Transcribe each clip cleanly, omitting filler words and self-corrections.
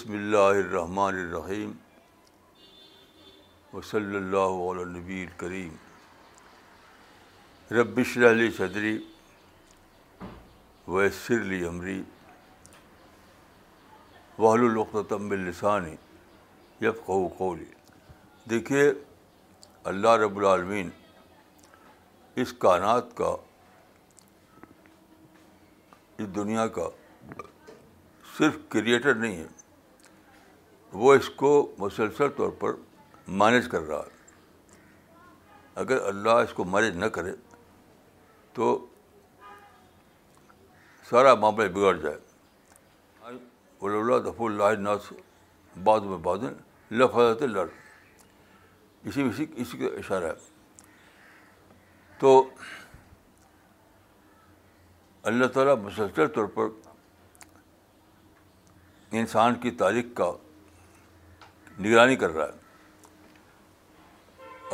بسم اللہ الرحمن الرحیم وصلی اللہ علی نبی الکریم رب اشرح لی صدری ویسر لی امری واحلل عقدۃ من لسانی یفقہوا قولی. دیکھیے اللہ رب العالمین اس کائنات کا، اس دنیا کا صرف کریٹر نہیں ہے، وہ اس کو مسلسل طور پر مینج کر رہا ہے. اگر اللہ اس کو مینج نہ کرے تو سارا معاملہ بگڑ جائے. ولولا دفع اللہ الناس بعضهم ببعض لفسدت الارض، اسی کا اشارہ ہے. تو اللہ تعالیٰ مسلسل طور پر انسان کی تاریخ کا نگرانی کر رہا ہے،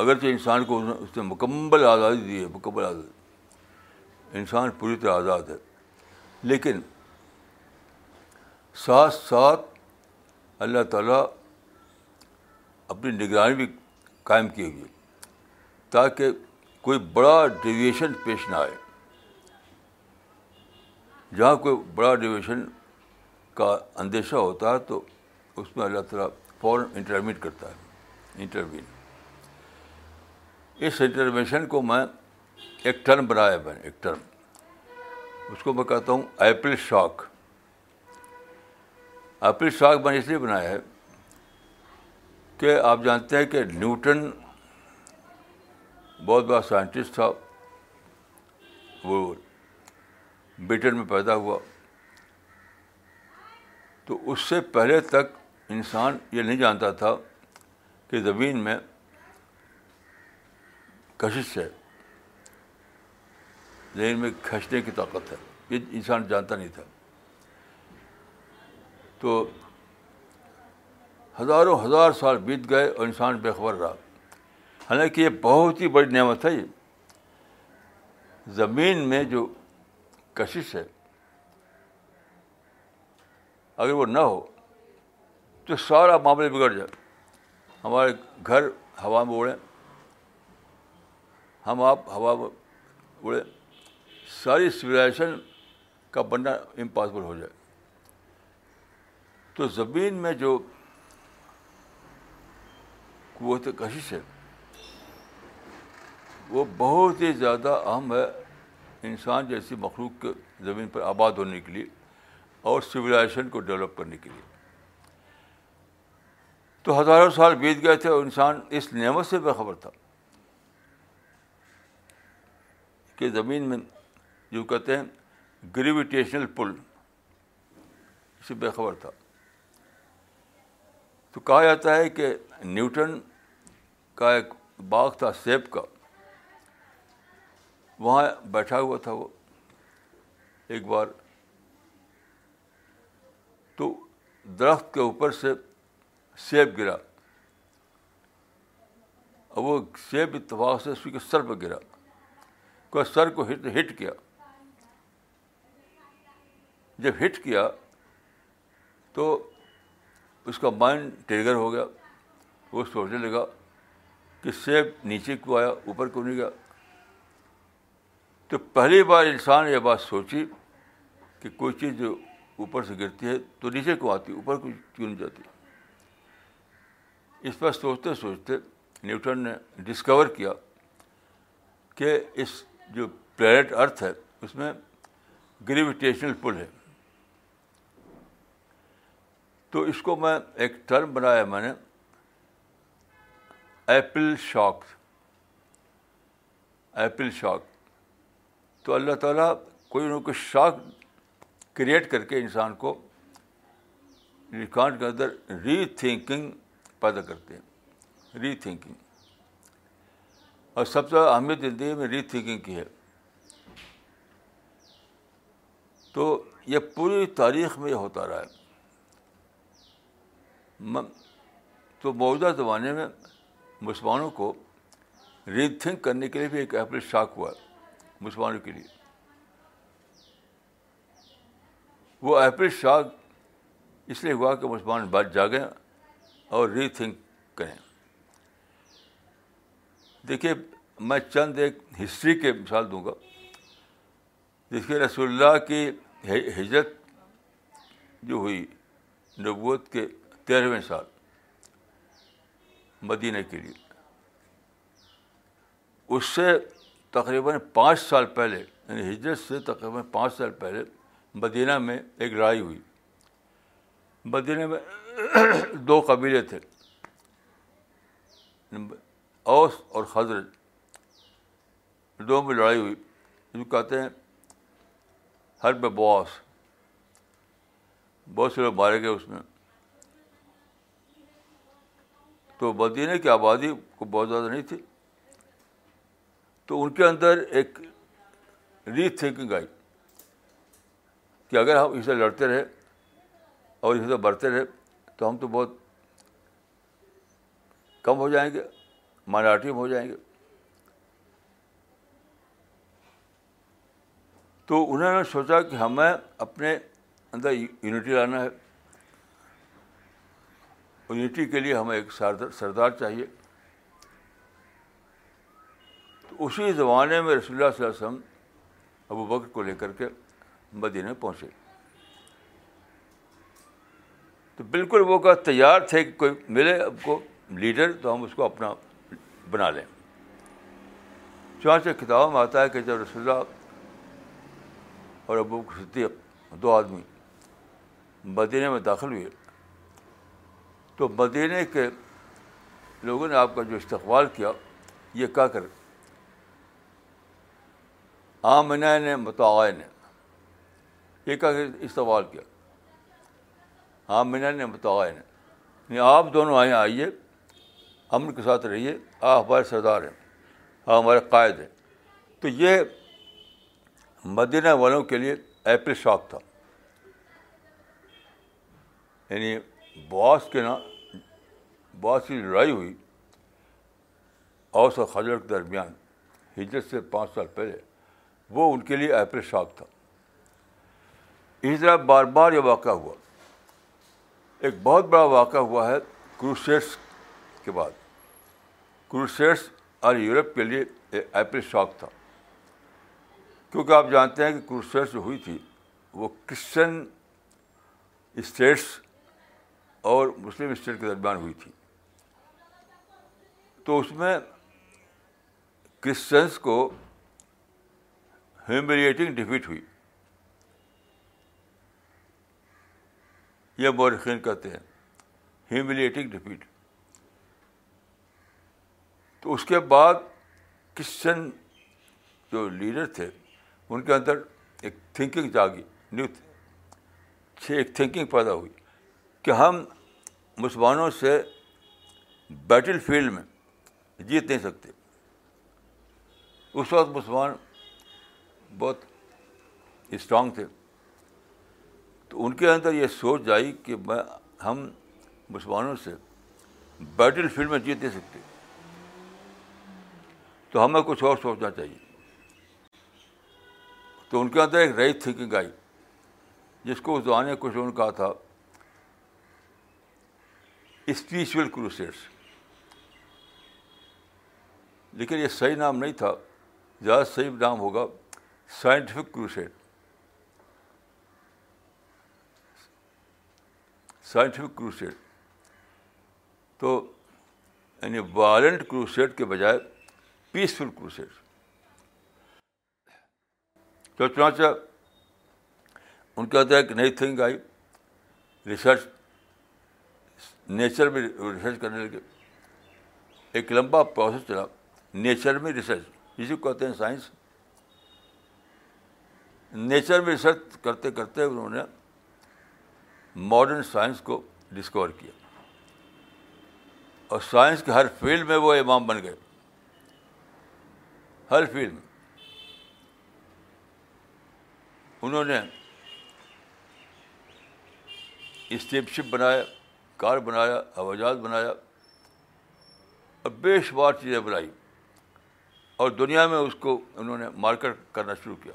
اگرچہ انسان کو اس نے مکمل آزادی دی ہے، مکمل آزادی، انسان پوری طرح آزاد ہے، لیکن ساتھ ساتھ اللہ تعالیٰ اپنی نگرانی بھی قائم کیے ہوئے تاکہ کوئی بڑا ڈیویشن پیش نہ آئے. جہاں کوئی بڑا ڈیویشن کا اندیشہ ہوتا ہے تو اس میں اللہ تعالیٰ فوراً انٹروین کرتا ہے. اس انٹروینشن کو میں ایک ٹرم بنایا، میں ایک ٹرم، اس کو میں کہتا ہوں ایپل شاک. ایپل شاک میں نے اس لیے بنایا ہے کہ آپ جانتے ہیں کہ نیوٹن بہت بڑا سائنٹسٹ تھا، وہ بریٹن میں پیدا ہوا. تو اس سے پہلے تک انسان یہ نہیں جانتا تھا کہ زمین میں کشش ہے، زمین میں کھینچنے کی طاقت ہے، یہ انسان جانتا نہیں تھا. تو ہزاروں ہزار سال بیت گئے اور انسان بے خبر رہا، حالانکہ یہ بہت ہی بڑی نعمت ہے. یہ زمین میں جو کشش ہے، اگر وہ نہ ہو تو سارا معاملہ بگڑ جائے. ہمارے گھر ہوا میں اڑیں، ہم آپ ہوا میں اڑیں، ساری سویلائزیشن کا بننا امپاسبل ہو جائے. تو زمین میں جو قوت کشش ہے وہ بہت ہی زیادہ اہم ہے انسان جیسی مخلوق کے زمین پر آباد ہونے کے لیے اور سویلائزیشن کو ڈیولپ کرنے کے لیے. تو ہزاروں سال بیت گئے تھے اور انسان اس نعمت سے بے خبر تھا کہ زمین میں جو کہتے ہیں گریویٹیشنل پل، اس سے بے خبر تھا. تو کہا جاتا ہے کہ نیوٹن کا ایک باغ تھا سیب کا، وہاں بیٹھا ہوا تھا وہ ایک بار. تو درخت کے اوپر سے سیب گرا اور وہ سیب اتفاق سے اس کے سر پہ گرا، کوئی سر کو ہٹ کیا. جب ہٹ کیا تو اس کا مائنڈ ٹریگر ہو گیا، وہ سوچنے لگا کہ سیب نیچے کیوں آیا، اوپر کیوں نہیں گیا. تو پہلی بار انسان یہ بات سوچی کہ کوئی چیز جو اوپر سے گرتی ہے تو نیچے کیوں آتی، اوپر کیوں نہیں جاتی. اس پر سوچتے سوچتے نیوٹن نے ڈسکور کیا کہ اس جو پلینٹ ارتھ ہے اس میں گریویٹیشنل پل ہے. تو اس کو میں ایک ٹرم بنایا میں نے، ایپل شاک. ایپل شاک، تو اللہ تعالیٰ کوئی نہ کوئی شاک کریٹ کر کے انسان کو انسان کے اندر ری تھنکنگ پیدا کرتے ہیں، ری تھنکنگ. اور سب سے اہمیت زندگی میں ری تھنکنگ کی ہے. تو یہ پوری تاریخ میں ہوتا رہا ہے. تو موجودہ زمانے میں مسلمانوں کو ری تھنک کرنے کے لیے بھی ایک ایپل شاک ہوا ہے مسلمانوں کے لیے. وہ ایپل شاک اس لیے ہوا کہ مسلمان بات جاگیں اور ری تھنک کریں. دیکھیے میں چند ایک ہسٹری کے مثال دوں گا جس کے رسول اللہ کی ہجرت جو ہوئی نبوت کے 13ویں سال مدینہ کے لیے, اس سے تقریباً 5 سال پہلے, یعنی ہجرت سے تقریباً 5 سال پہلے مدینہ میں ایک لڑائی ہوئی. مدینہ میں 2 قبیلے تھے, اوس اور خزرج, 2 میں لڑائی ہوئی جو کہتے ہیں حرب بواس. بہت سے لوگ مارے گئے اس میں, تو مدینہ کی آبادی کو بہت زیادہ نہیں تھی, تو ان کے اندر ایک ری تھنکنگ آئی کہ اگر ہم اسے لڑتے رہے اور اسے بڑھتے رہے تو ہم تو بہت کم ہو جائیں گے, مائنارٹی ہو جائیں گے. تو انہوں نے سوچا کہ ہمیں اپنے اندر یونٹی لانا ہے, یونٹی کے لیے ہمیں ایک سردار چاہیے. تو اسی زمانے میں رسول اللہ صلی اللہ علیہ وسلم ابو بکر کو لے کر کے مدینہ پہنچے, تو بالکل وہ کا تیار تھے کہ کوئی ملے اب کو لیڈر تو ہم اس کو اپنا بنا لیں. چنانچہ کتابوں میں آتا ہے کہ جب رسول اللہ اور ابو بکر صدیق 2 آدمی مدینہ میں داخل ہوئے تو مدینہ کے لوگوں نے آپ کا جو استقبال کیا یہ کہا کر آمنین متعاین, یہ کہا کہ استقبال کیا آمنین متعاین, یعنی آپ دونوں آئیں, آئیے امن کے ساتھ رہیے, آپ ہمارے سردار ہیں, آپ ہمارے قائد ہیں. تو یہ مدینہ والوں کے لیے ایپل شاک تھا, یعنی بواس کے نام بواس کی لڑائی ہوئی اوس اور خزرج کے درمیان ہجرت سے 5 سال پہلے, وہ ان کے لیے ایپل شاک تھا. اس طرح بار بار یہ واقعہ ہوا. ایک بہت بڑا واقعہ ہوا ہے کروسیڈس کے بعد. کروسیڈس اور یورپ کے لیے ایپل شاک تھا, کیونکہ آپ جانتے ہیں کہ کروسیڈس جو ہوئی تھی وہ کرسچن اسٹیٹس اور مسلم اسٹیٹ کے درمیان ہوئی تھی. تو اس میں کرسچنس کو ہیوملیٹنگ ڈیفیٹ ہوئی, یہ مورخین کہتے ہیں ہیوملیٹنگ ڈیفیٹ. تو اس کے بعد کرسچن جو لیڈر تھے ان کے اندر ایک تھنکنگ جاگی, نیو ایک تھنکنگ پیدا ہوئی کہ ہم مسلمانوں سے بیٹل فیلڈ میں جیت نہیں سکتے. اس وقت مسلمان بہت اسٹرانگ تھے, تو ان کے اندر یہ سوچ آئی کہ ہم مسلمانوں سے بیٹل فیلڈ میں جیت نہیں سکتے, تو ہمیں کچھ اور سوچنا چاہیے. تو ان کے اندر ایک رائٹ تھنکنگ آئی جس کو اس زمانے کچھ لوگوں نے کہا تھا اسپریچول کروسیڈس, لیکن یہ صحیح نام نہیں تھا, زیادہ صحیح نام ہوگا سائنٹیفک کروسیڈ. سائنٹیفک کروسیڈ تو یعنی وائلنٹ کروسیڈ کے بجائے پیسفل کروسیڈ. تو چنانچہ ان کے اندر ایک نئی تھنگ آئی, ریسرچ نیچر میں ریسرچ کرنے لگے. ایک لمبا پروسیس چلا نیچر میں ریسرچ, اسی کو کہتے ہیں سائنس. نیچر میں ریسرچ کرتے کرتے انہوں نے ماڈرن سائنس کو ڈسکور کیا, اور سائنس کے ہر فیلڈ میں وہ امام بن گئے, ہر فیلڈ میں. انہوں نے اسٹیپ شپ بنایا, کار بنایا, ہوائی جہاز بنایا, اور بے شمار چیزیں بنائی, اور دنیا میں اس کو انہوں نے مارکیٹ کرنا شروع کیا.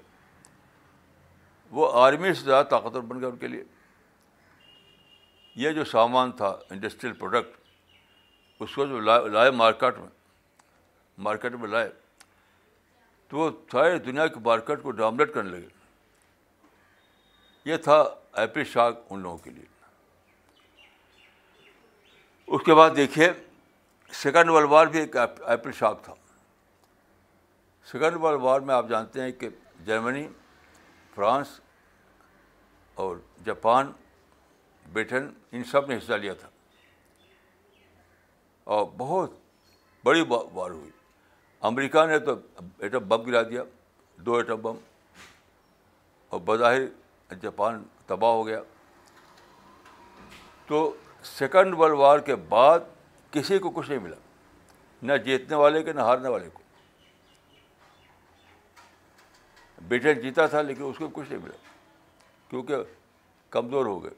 وہ آرمی سے زیادہ طاقتور بن گئے ان کے لیے, یہ جو سامان تھا انڈسٹریل پروڈکٹ اس کو جو لائے مارکیٹ میں لائے تو وہ ساری دنیا کی مارکیٹ کو ڈومینیٹ کرنے لگے. یہ تھا ایپل شاک ان لوگوں کے لیے. اس کے بعد دیکھیے سیکنڈ ورلڈ وار بھی ایک ایپل شاک تھا. سیکنڈ ورلڈ وار میں آپ جانتے ہیں کہ جرمنی، فرانس اور جاپان، بریٹن، ان سب نے حصہ لیا تھا اور بہت بڑی وار ہوئی. امریکہ نے تو ایٹم بم گرا دیا، 2 ایٹم بم، اور بظاہر جاپان تباہ ہو گیا. تو سیکنڈ ورلڈ وار کے بعد کسی کو کچھ نہیں ملا، نہ جیتنے والے کے نہ ہارنے والے کو. بریٹن جیتا تھا لیکن اس کو کچھ نہیں ملا کیونکہ کمزور ہو گئے.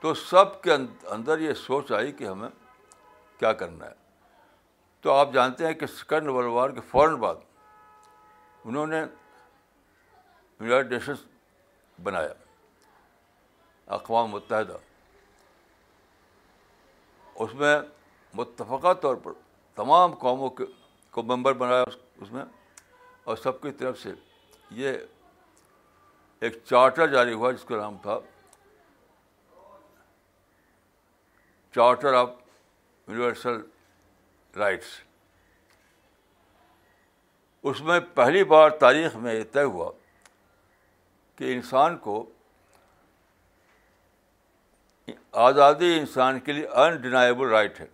تو سب کے اندر یہ سوچ آئی کہ ہمیں کیا کرنا ہے. تو آپ جانتے ہیں کہ سیکنڈ ورلڈ وار کے فوراً بعد انہوں نے یونائٹڈ نیشنز بنایا، اقوام متحدہ. اس میں متفقہ طور پر تمام قوموں کو ممبر بنایا اس میں، اور سب کی طرف سے یہ ایک چارٹر جاری ہوا جس کا نام تھا چارٹر آف یونیورسل رائٹس. اس میں پہلی بار تاریخ میں یہ طے ہوا کہ انسان کو آزادی انسان کے لیے انڈینائیبل رائٹ ہے.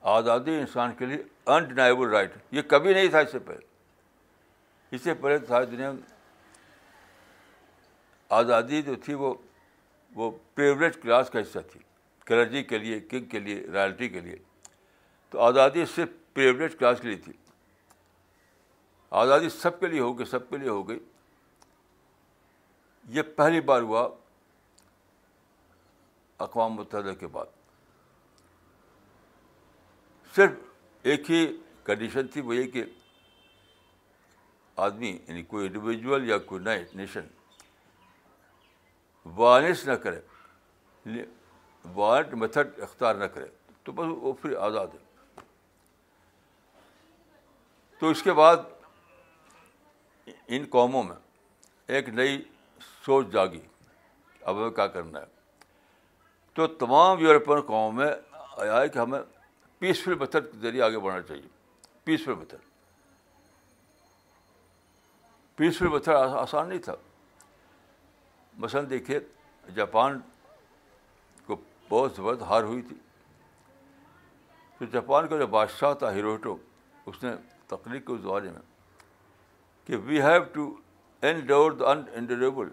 آزادی انسان کے لیے انڈینائیبل رائٹ ہے. یہ کبھی نہیں تھا اس سے پہلے. اس سے پہلے ساری دنیا میں آزادی جو تھی وہ پریولیج کلاس کا حصہ تھی، کلرجی کے لیے، کنگ کے لیے، رائلٹی کے لیے. تو آزادی صرف پریولیج کلاس کے لیے تھی. آزادی سب کے لیے ہو گئی، سب کے لیے ہو گئی. یہ پہلی بار ہوا اقوام متحدہ کے بعد. صرف ایک ہی کنڈیشن تھی، وہ یہ کہ آدمی یعنی کوئی انڈیویجول یا کوئی نیشن وارنس نہ کرے، وارنٹ میتھڈ اختیار نہ کرے، تو بس وہ پھر آزاد ہے. تو اس کے بعد ان قوموں میں ایک نئی سوچ جاگی، اب ہمیں کیا کرنا ہے. تو تمام یورپین قوموں میں آیا ہے کہ ہمیں پیسفل میتھڈ کے ذریعے آگے بڑھنا چاہیے. پیسفل میتھڈ آسان نہیں تھا. مثلا دیکھیے جاپان کو بہت زبردست ہار ہوئی تھی. تو جاپان کا جو بادشاہ تھا ہیروہیٹو، اس نے تقریر کے اس زمانے میں کہ we have to endure the unendurable,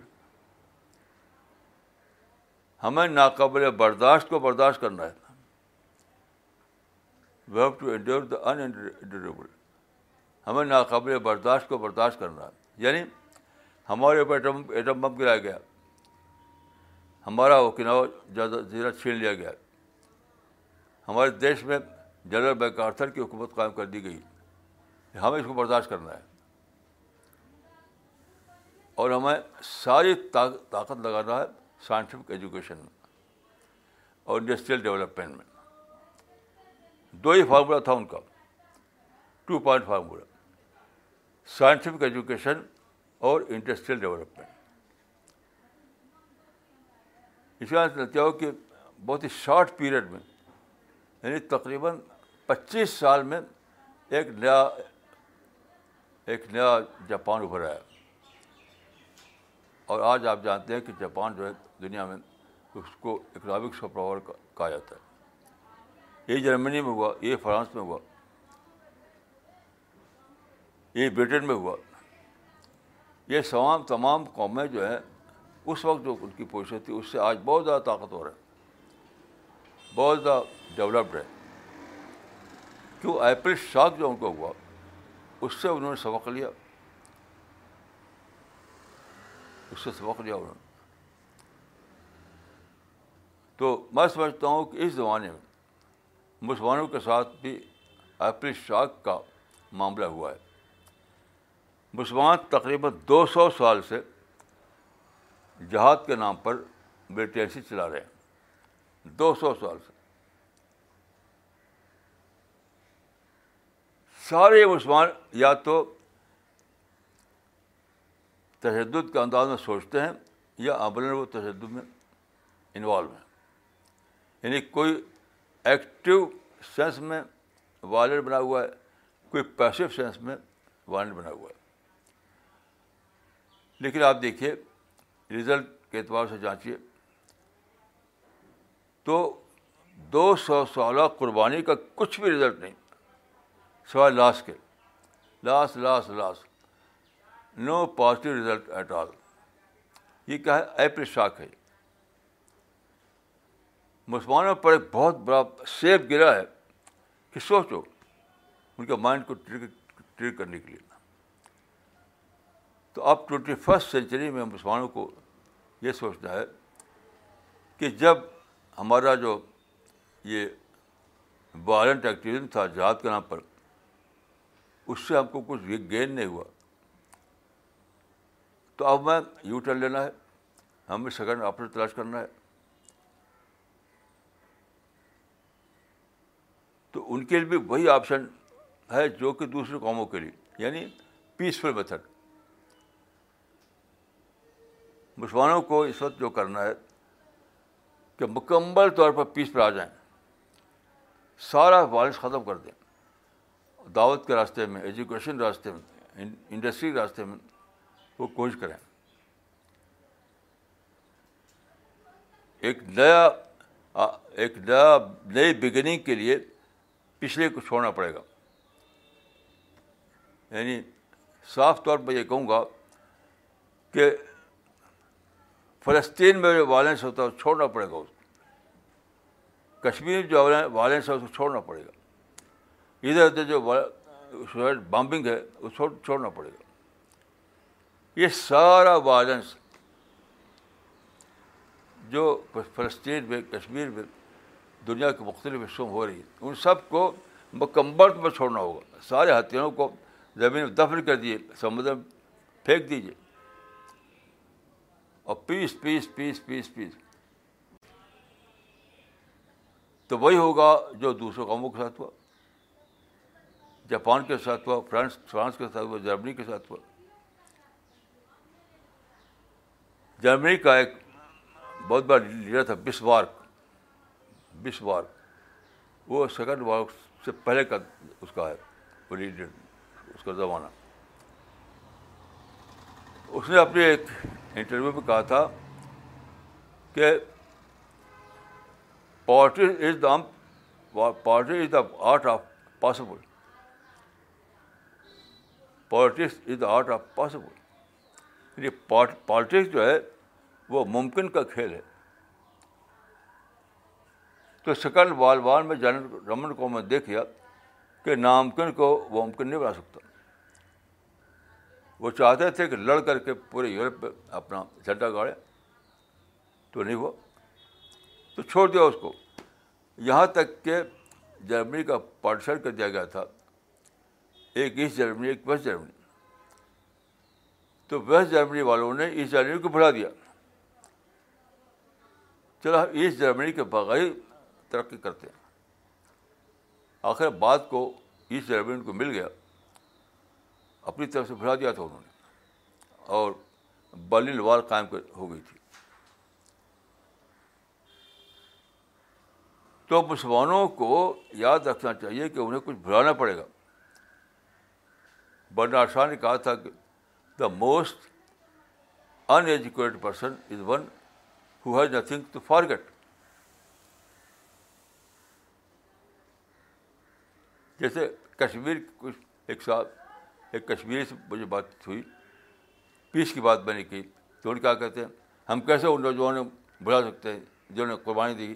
ہمیں ناقابل برداشت کو برداشت کرنا ہے. We have to endure the unendurable, ہمیں ناقابل برداشت کو برداشت کرنا ہے. یعنی ہمارے اوپر ایٹم بم گرایا گیا، ہمارا اوکیناوا جزیرہ چھین لیا گیا، ہمارے دیش میں جنرل میک آرتھر کی حکومت قائم کر دی گئی، ہمیں اس کو برداشت کرنا ہے اور ہمیں ساری طاقت لگانا ہے سائنٹیفک ایجوکیشن میں اور انڈسٹریل ڈیولپمنٹ میں. 2 ہی فارمولہ تھا ان کا، 2 پوائنٹ فارمولہ، سائنٹیفک ایجوکیشن اور انڈسٹریل ڈیولپمنٹ. اس کا نتیجہ ہو کہ بہت ہی شارٹ پیریڈ میں، یعنی تقریباً 25 سال میں ایک نیا جاپان ابھر آیا. اور آج آپ جانتے ہیں کہ جاپان جو ہے دنیا میں اس کو اکنامک سپر پاور کہا جاتا ہے. یہ جرمنی میں ہوا، یہ فرانس میں ہوا، یہ بریٹن میں ہوا. یہ تمام قومیں جو ہیں اس وقت جو ان کی پوزیشن تھی اس سے آج بہت زیادہ طاقتور ہے، بہت زیادہ ڈیولپڈ ہے. کیوں؟ ایپل شاک جو ان کو ہوا اس سے انہوں نے سبق لیا، انہوں نے. تو میں سمجھتا ہوں کہ اس زمانے میں مسلمانوں کے ساتھ بھی ایپل شاک کا معاملہ ہوا ہے. مسلمان تقریباً 200 سال سے جہاد کے نام پر میڈیٹیشن چلا رہے ہیں 200 سال سے. سارے مسلمان یا تو تشدد کے انداز میں سوچتے ہیں یا عملاً وہ تشدد میں انوالو ہیں, یعنی کوئی ایکٹیو سینس میں وائلنٹ بنا ہوا ہے, کوئی پیسو سینس میں وائلنٹ بنا ہوا ہے. لیکن آپ دیکھیے رزلٹ کے اعتبار سے جانچیے تو 200 سالہ قربانی کا کچھ بھی رزلٹ نہیں, سوائے لاس کے, loss loss loss, no positive result at all. یہ کیا ہے؟ ایپل شاک ہے. مسلمانوں پر ایک بہت بڑا سیب گرا ہے کہ سوچو ان کے مائنڈ کو ٹریک کرنے کے لیے. تو اب 21st سینچری میں مسلمانوں کو یہ سوچنا ہے کہ جب ہمارا جو یہ وائلنٹ ایکٹیویزم تھا جہاد کے نام پر, اس سے ہم کو کچھ گین نہیں ہوا, تو اب میں یو ٹرن لینا ہے, ہمیں سیکنڈ آپشن تلاش کرنا ہے. تو ان کے لیے بھی وہی آپشن ہے جو کہ دوسرے قوموں کے لیے, یعنی پیسفل میتھڈ. مسلمانوں کو اس وقت جو کرنا ہے کہ مکمل طور پر پیس پر آ جائیں, سارا وائلنس ختم کر دیں, دعوت کے راستے میں, ایجوکیشن راستے میں, انڈسٹری راستے میں وہ کوشش کریں. ایک نیا نئی بگننگ کے لیے پچھلے کو چھوڑنا پڑے گا. یعنی صاف طور پر یہ کہوں گا کہ فلسطین میں جو وائلنس ہوتا ہے وہ چھوڑنا پڑے گا, اس کو کشمیر میں جو وائلنس ہے اس کو چھوڑنا پڑے گا, ادھر ادھر جو بامبنگ ہے وہ چھوڑنا پڑے گا. یہ سارا وائلنس جو فلسطین میں, کشمیر میں, دنیا کے مختلف حصوں میں ہو رہی ہے, ان سب کو مکمل پر چھوڑنا ہوگا. سارے ہتھیاروں کو زمین میں دفن کر دیجیے, سمندر میں پھینک دیجیے, اور پیس پیس پیس پیس پیس. تو وہی ہوگا جو دوسرے قوموں کے ساتھ ہوا, جاپان کے ساتھ ہوا, فرانس کے ساتھ ہوا, جرمنی کے ساتھ ہوا. جرمنی کا ایک بہت بڑا لیڈر تھا بسمارک, وہ سیکنڈ وار سے پہلے کا اس کا ہے, وہ لیڈر, اس کا زمانہ. اس نے اپنے ایک انٹرویو میں کہا تھا کہ poverty is the art of possible, پاورٹیز is the art of possible. یہ پالیٹکس جو ہے وہ ممکن کا کھیل ہے. تو سیکنڈ ورلڈ وار میں جنرل رمن کو میں دیکھا کہ ناممکن کو وہ ممکن نہیں بنا سکتا. وہ چاہتے تھے کہ لڑ کر کے پورے یورپ پہ اپنا جھنڈا گاڑے, تو نہیں ہوا, تو چھوڑ دیا اس کو. یہاں تک کہ جرمنی کا پارٹیشن کر دیا گیا تھا, ایک ایسٹ جرمنی ایک ویسٹ جرمنی. تو ویسٹ جرمنی والوں نے ایسٹ جرمنی کو بھلا دیا, چلو ایسٹ جرمنی کے بغیر ترقی کرتے ہیں. آخر بات کو ایسٹ جرمنی کو مل گیا, اپنی طرف سے بھلا دیا تھا انہوں نے, اور برلن وال قائم ہو گئی تھی. تو مسلمانوں کو یاد رکھنا چاہیے کہ انہیں کچھ بھلانا پڑے گا. برنارڈ شاہ نے کہا تھا کہ the most uneducated person is one who has nothing to forget. جیسے کشمیر کچھ ایک صاحب, ایک کشمیری سے مجھے بات ہوئی, پیس کی بات میں نے کی, تو ان کیا کہتے ہیں, ہم کیسے ان نوجوانوں کو بھلا سکتے ہیں جنہوں نے قربانی دی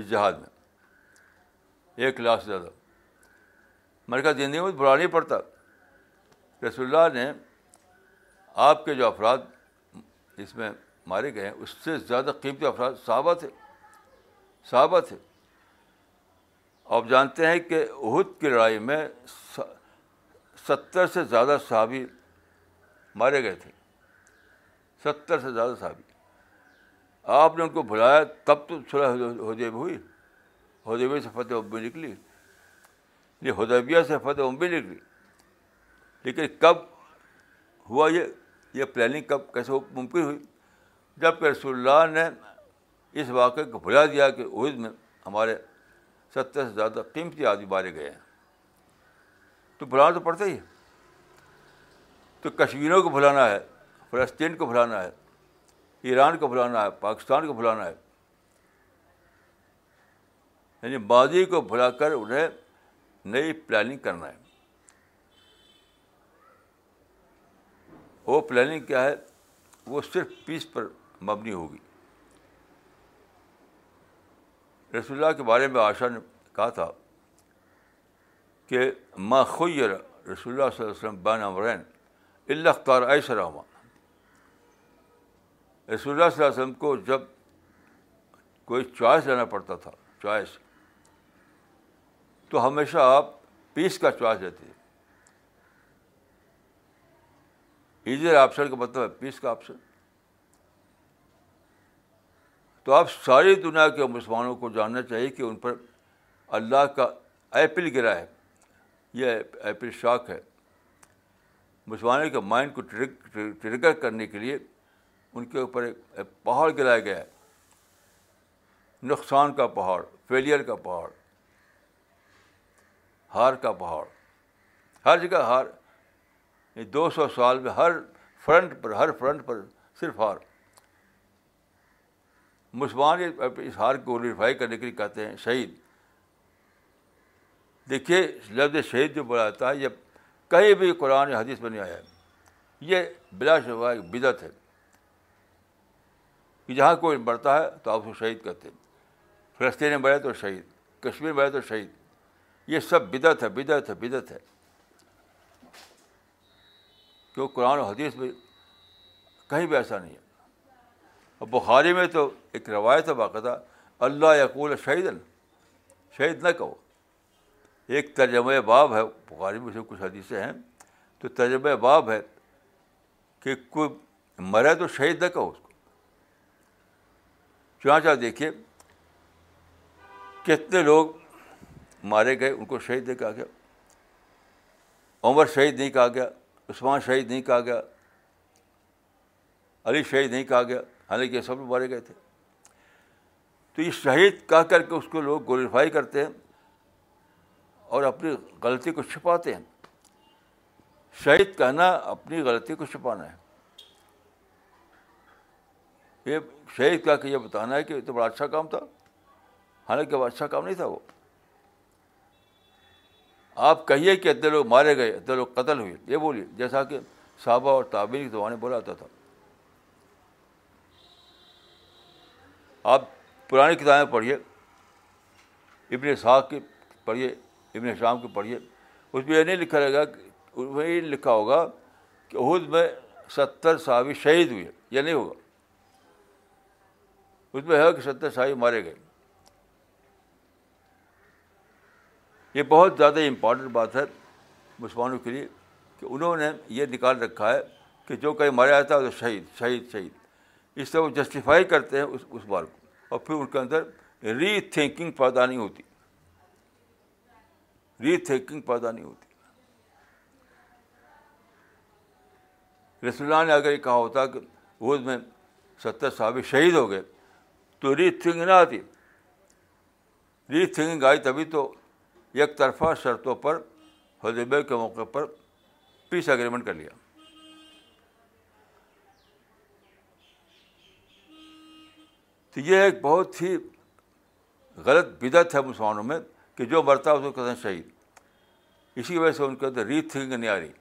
اس جہاد میں 1 لاکھ سے زیادہ. میں نے کہا زندگی میں بھلانا نہیں پڑتا. رسول اللہ نے آپ کے جو افراد اس میں مارے گئے ہیں اس سے زیادہ قیمتی افراد صحابہ تھے. آپ جانتے ہیں کہ احد کی لڑائی میں 70 سے زیادہ صحابی مارے گئے تھے, 70 سے زیادہ صحابی. آپ نے ان کو بھلایا تب تو صلح حدیبیہ ہوئی، حدیبیہ سے فتح عم بھی نکلی، یہ حدیبیہ سے فتح عم بھی نکلی، لیکن کب ہوا یہ پلاننگ کب کیسے ممکن ہوئی؟ جب کہ رسول اللہ نے اس واقعے کو بھلا دیا کہ عہد میں ہمارے 70 سے زیادہ قیمتی آدمی مارے گئے ہیں، تو بھلانا تو پڑتا ہی ہے. تو کشمیروں کو بھلانا ہے، فلسطین کو بھلانا ہے، ایران کو بھلانا ہے، پاکستان کو بھلانا ہے، یعنی ماضی کو بھلا کر انہیں نئی پلاننگ کرنا ہے. وہ پلاننگ کیا ہے؟ وہ صرف پیس پر مبنی ہوگی. رسول اللہ کے بارے میں عائشہ نے کہا تھا کہ ما خیر رسول اللہ صلی اللہ علیہ وسلم بین امرین الا اختار ایسرہما. رسول اللہ صلی اللہ علیہ وسلم کو جب کوئی چوائس لینا پڑتا تھا، چوائس، تو ہمیشہ آپ پیس کا چوائس لیتے تھے. ایزر آپشن کا مطلب ہے پیس کا آپشن. تو آپ ساری دنیا کے مسلمانوں کو جاننا چاہیے کہ ان پر اللہ کا ایپل گرا ہے، یہ ایپل شاک ہے. مسلمانوں کے مائنڈ کو ٹرگر کرنے کے لیے ان کے اوپر ایک پہاڑ گرایا گیا ہے، نقصان کا پہاڑ، فیلئر کا پہاڑ، ہار کا پہاڑ. ہر جگہ ہار، 200 سال میں ہر فرنٹ پر صرف ہار. مسلمان اس ہار کو گلوریفائی کرنے کے لیے کہتے ہیں شہید. دیکھیے لفظ شہید جو بولا جاتا ہے یہ کہیں بھی قرآن یا حدیث میں نہیں آیا ہے. یہ بلا شبہ ایک بدعت ہے کہ جہاں کوئی مرتا ہے تو آپ کو شہید کہتے ہیں. فلسطین میں مرے تو شہید، کشمیر میں مرے تو شہید. یہ سب بدعت ہے، بدعت ہے، بدعت ہے. کیوں؟ قرآن و حدیث میں کہیں بھی ایسا نہیں ہے. اب بخاری میں تو ایک روایت ہے باقاعدہ، اللہ یقول شہیدن، شہید نہ کہو. ایک ترجمہ باب ہے بخاری میں، سے کچھ حدیثیں ہیں، تو ترجمہ باب ہے کہ کوئی مرے تو شہید نہ کہو اس کو. چنانچہ دیکھیے کتنے لوگ مارے گئے ان کو شہید نہیں کہا گیا، عمر شہید نہیں کہا گیا، عثمان شہید نہیں کہا گیا، علی شہید نہیں کہا گیا، حالانکہ یہ سب لوگ مارے گئے تھے. تو یہ شہید کہہ کر کے اس کو لوگ گلوریفائی کرتے ہیں اور اپنی غلطی کو چھپاتے ہیں. شہید کہنا اپنی غلطی کو چھپانا ہے. یہ شہید کہہ کے یہ بتانا ہے کہ یہ تو بڑا اچھا کام تھا، حالانکہ وہ اچھا کام نہیں تھا. وہ آپ کہیے کہ اتنے لوگ مارے گئے، اتنے لوگ قتل ہوئے، یہ بولیے، جیسا کہ صحابہ اور تابعین کے زمانے بولا جاتا تھا. آپ پرانی کتابیں پڑھیے، ابن اسحاق کی پڑھیے، ابن ہشام کی پڑھیے، اس میں یہ نہیں لکھا رہے گا، اس میں یہ لکھا ہوگا کہ احد میں 70 صحابی شہید ہوئے، یہ نہیں ہوگا. اس میں ہے کہ 70 صحابی مارے گئے. یہ بہت زیادہ امپورٹنٹ بات ہے مسلمانوں کے لیے کہ انہوں نے یہ نکال رکھا ہے کہ جو کہیں مارا جاتا ہے تو شہید شہید شہید. اس سے وہ جسٹیفائی کرتے ہیں اس بار کو، اور پھر ان کے اندر ری تھنکنگ پیدا نہیں ہوتی، ری تھنکنگ پیدا نہیں ہوتی. رسول اللہ نے اگر یہ کہا ہوتا کہ وہ اس میں 70 صحابی شہید ہو گئے تو ری تھنکنگ نہ آتی. ری تھنکنگ آئی تبھی تو ایک طرفہ شرطوں پر حدیبیہ کے موقع پر پیس ایگریمنٹ کر لیا. تو یہ ایک بہت ہی غلط بدعت ہے مسلمانوں میں کہ جو مرتا ہے اس کو کہتے ہیں شہید. اسی وجہ سے ان کے اندر ری تھنکنگ نہیں آ رہی،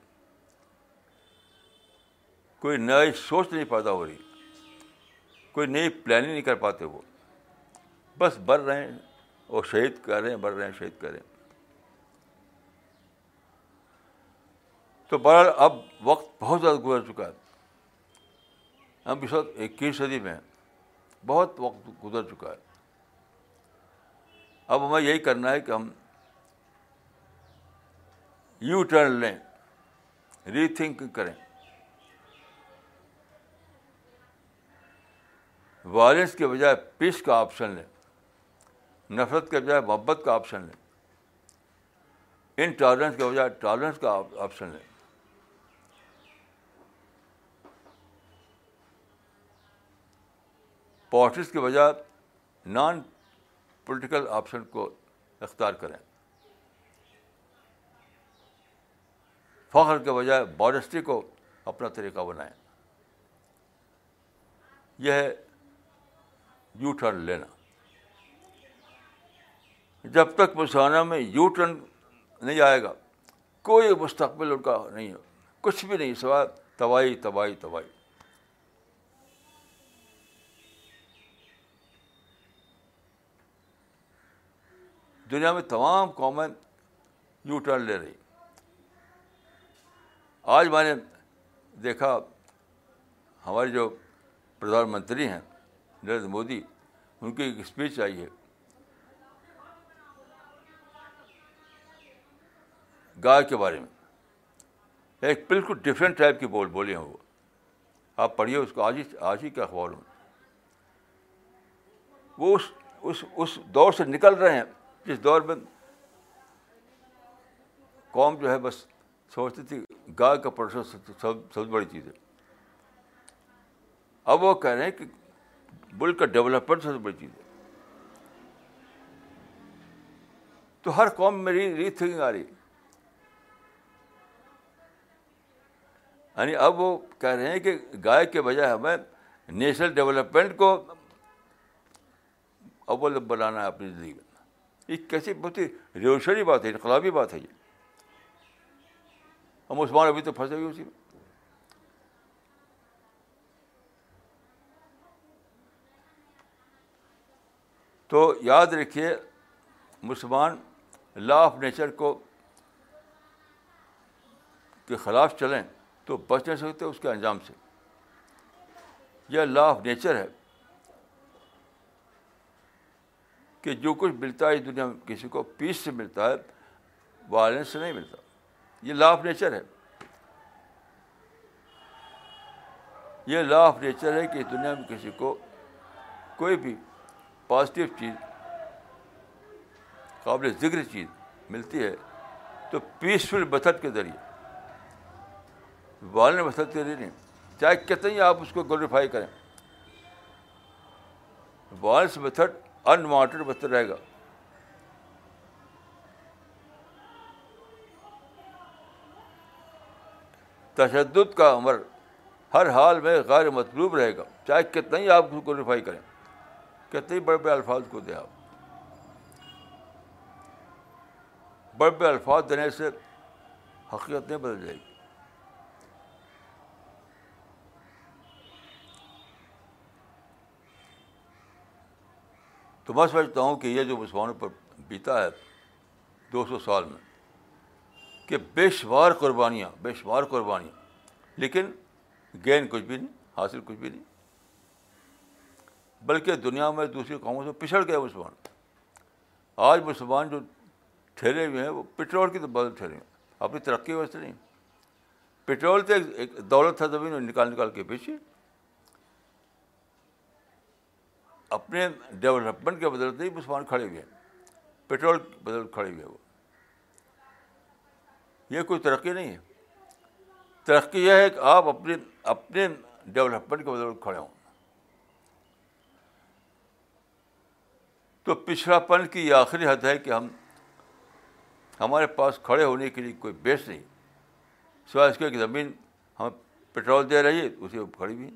کوئی نئی سوچ نہیں پیدا ہو رہی، کوئی نئی پلاننگ نہیں کر پاتے. وہ بس بڑھ رہے ہیں اور شہید کر رہے ہیں، بڑھ رہے ہیں، شہید کر رہے ہیں. تو بہرحال اب وقت بہت زیادہ گزر چکا ہے، ہم اس وقت 21ویں صدی میں ہیں، بہت وقت گزر چکا ہے. اب ہمیں یہی کرنا ہے کہ ہم یو ٹرن لیں، ری تھنک کریں. وائلنس کے بجائے پیس کا آپشن لیں, نفرت کے بجائے محبت کا آپشن لیں, انٹالرنس کے بجائے ٹالرنس کا آپشن لیں. پالیٹکس کے بجائے نان پولیٹیکل آپشن کو اختیار کریں. فخر کے بجائے بارسٹی کو اپنا طریقہ بنائیں. یہ ہے یو ٹرن لینا. جب تک مسلمانوں میں یو ٹرن نہیں آئے گا کوئی مستقبل ان کا نہیں ہے, کچھ بھی نہیں سوائے تباہی تباہی تباہی. دنیا میں تمام قومیں یو ٹرن لے رہی. آج میں نے دیکھا ہمارے جو پردھان منتری ہیں نریندر مودی, ان کی ایک اسپیچ آئی ہے, گائے کے بارے میں. ایک بالکل ڈفرینٹ ٹائپ کی بولی ہیں وہ. آپ پڑھیے اس کو, آج ہی کے اخباروں میں. وہ اس دور سے نکل رہے ہیں جس دور میں قوم جو ہے بس سوچتی تھی گائے کا پروڈکشن سب سے بڑی چیز ہے. اب وہ کہہ رہے ہیں کہ ملک کا ڈیولپمنٹ سب سے بڑی چیز ہے. تو ہر قوم میں ری تھنکنگ آ رہی ہے. یعنی اب وہ کہہ رہے ہیں کہ گائے کے بجائے ہمیں نیشنل ڈیولپمنٹ کو اول بنانا ہے اپنی زندگی میں. یہ کیسی بہت ہی ریوشنری بات ہے, انقلابی بات ہے یہ. ہم مسلمان ابھی تو پھنسے ہوئے اسی میں. تو یاد رکھیے, مسلمان لا آف نیچر کو کے خلاف چلیں تو بچ نہیں سکتے اس کے انجام سے. یہ لا آف نیچر ہے کہ جو کچھ ملتا ہے اس دنیا میں کسی کو پیس سے ملتا ہے, وائلنس سے نہیں ملتا. یہ لا آف نیچر ہے. یہ لا آف نیچر ہے کہ اس دنیا میں کسی کو کوئی بھی پازیٹیو چیز, قابل ذکر چیز ملتی ہے تو پیسفل میتھڈ کے ذریعے, وائلنٹ میتھڈ کے ذریعے نہیں. چاہے کتنے ہی آپ اس کو گلوریفائی کریں, وائلنس میتھڈ انوانٹڈ بہتر رہے گا. تشدد کا عمر ہر حال میں غیر مطلوب رہے گا, چاہے کتنا ہی آپ اس کو گلوریفائی کریں, کتنے ہی بڑے بڑے الفاظ کو دیں آپ. بڑے بڑے الفاظ دینے سے حقیقت نہیں بدل جائے گی. تو میں سمجھتا ہوں کہ یہ جو مسلمانوں پر بیتا ہے 200 سال میں, کہ بے شمار قربانیاں, بے شمار قربانیاں, لیکن گین کچھ بھی نہیں, حاصل کچھ بھی نہیں, بلکہ دنیا میں دوسری قوموں سے پچھڑ گئے مسلمان. آج مسلمان جو ٹھہرے ہوئے ہیں وہ پٹرول کی تو بدل ٹھہرے ہیں, اپنی ترقی کی وجہ سے نہیں. پٹرول تو ایک دولت تھا, زمین نکال نکال کے پیچھے اپنے ڈیولپمنٹ کے بدلتے ہی مسلمان کھڑے ہوئے ہیں, پیٹرول کے بدل کھڑے ہوئے. وہ یہ کوئی ترقی نہیں ہے. ترقی یہ ہے کہ آپ اپنے ڈیولپمنٹ کے بدل کھڑے ہوں. تو پچھڑا پن کی یہ آخری حد ہے کہ ہمارے پاس کھڑے ہونے کے لیے کوئی بیس نہیں, سوائے اس کے کہ زمین ہم پیٹرول دے رہی ہے اسے کھڑی بھی.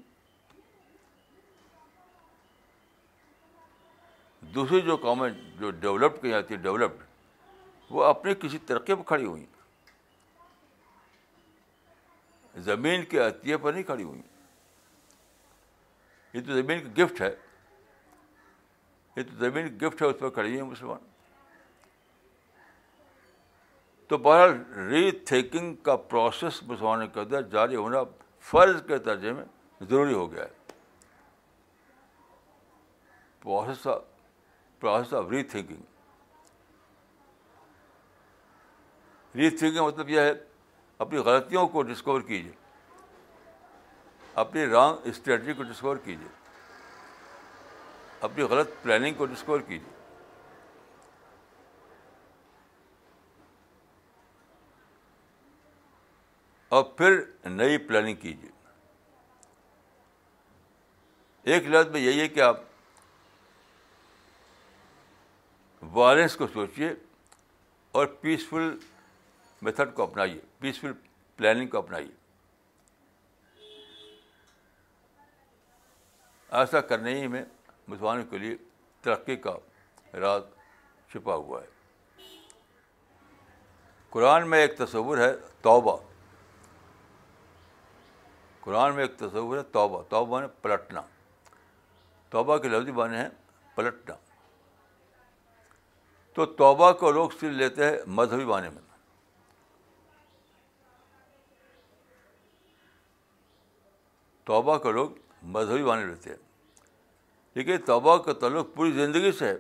دوسری جو قومیں جو ڈیولپڈ کہی جاتی ہے, ڈیولپڈ, وہ اپنی کسی ترقی پر کھڑی ہوئی ہیں, زمین کے عطیے پر نہیں کھڑی ہوئی. یہ تو زمین کی گفٹ ہے, یہ تو زمین کی گفٹ ہے, اس پر کھڑی ہیں مسلمان. تو بہرحال ری تھنکنگ کا پروسیس مسلمانوں کے اندر جاری ہونا فرض کے درجے میں ضروری ہو گیا ہے. Process of rethinking. Rethinking مطلب یہ ہے اپنی غلطیوں کو ڈسکور کیجیے, اپنی رانگ اسٹریٹجی کو ڈسکور کیجیے, اپنی غلط پلاننگ کو ڈسکور کیجیے. اور پھر نئی پلاننگ کیجیے. ایک لفظ میں یہی ہے کہ آپ وائلنس کو سوچیے اور پیسفل میتھڈ کو اپنائیے, پیسفل پلاننگ کو اپنائیے. ایسا کرنے ہی میں مسلمانوں کے لیے ترقی کا راز چھپا ہوا ہے. قرآن میں ایک تصور ہے توبہ, توبہ معنی پلٹنا. توبہ کے لفظی معنی ہے پلٹنا. تو توبہ کو لوگ صرف لیتے ہیں مذہبی معنی میں. لیکن توبہ کا تعلق پوری زندگی سے ہے,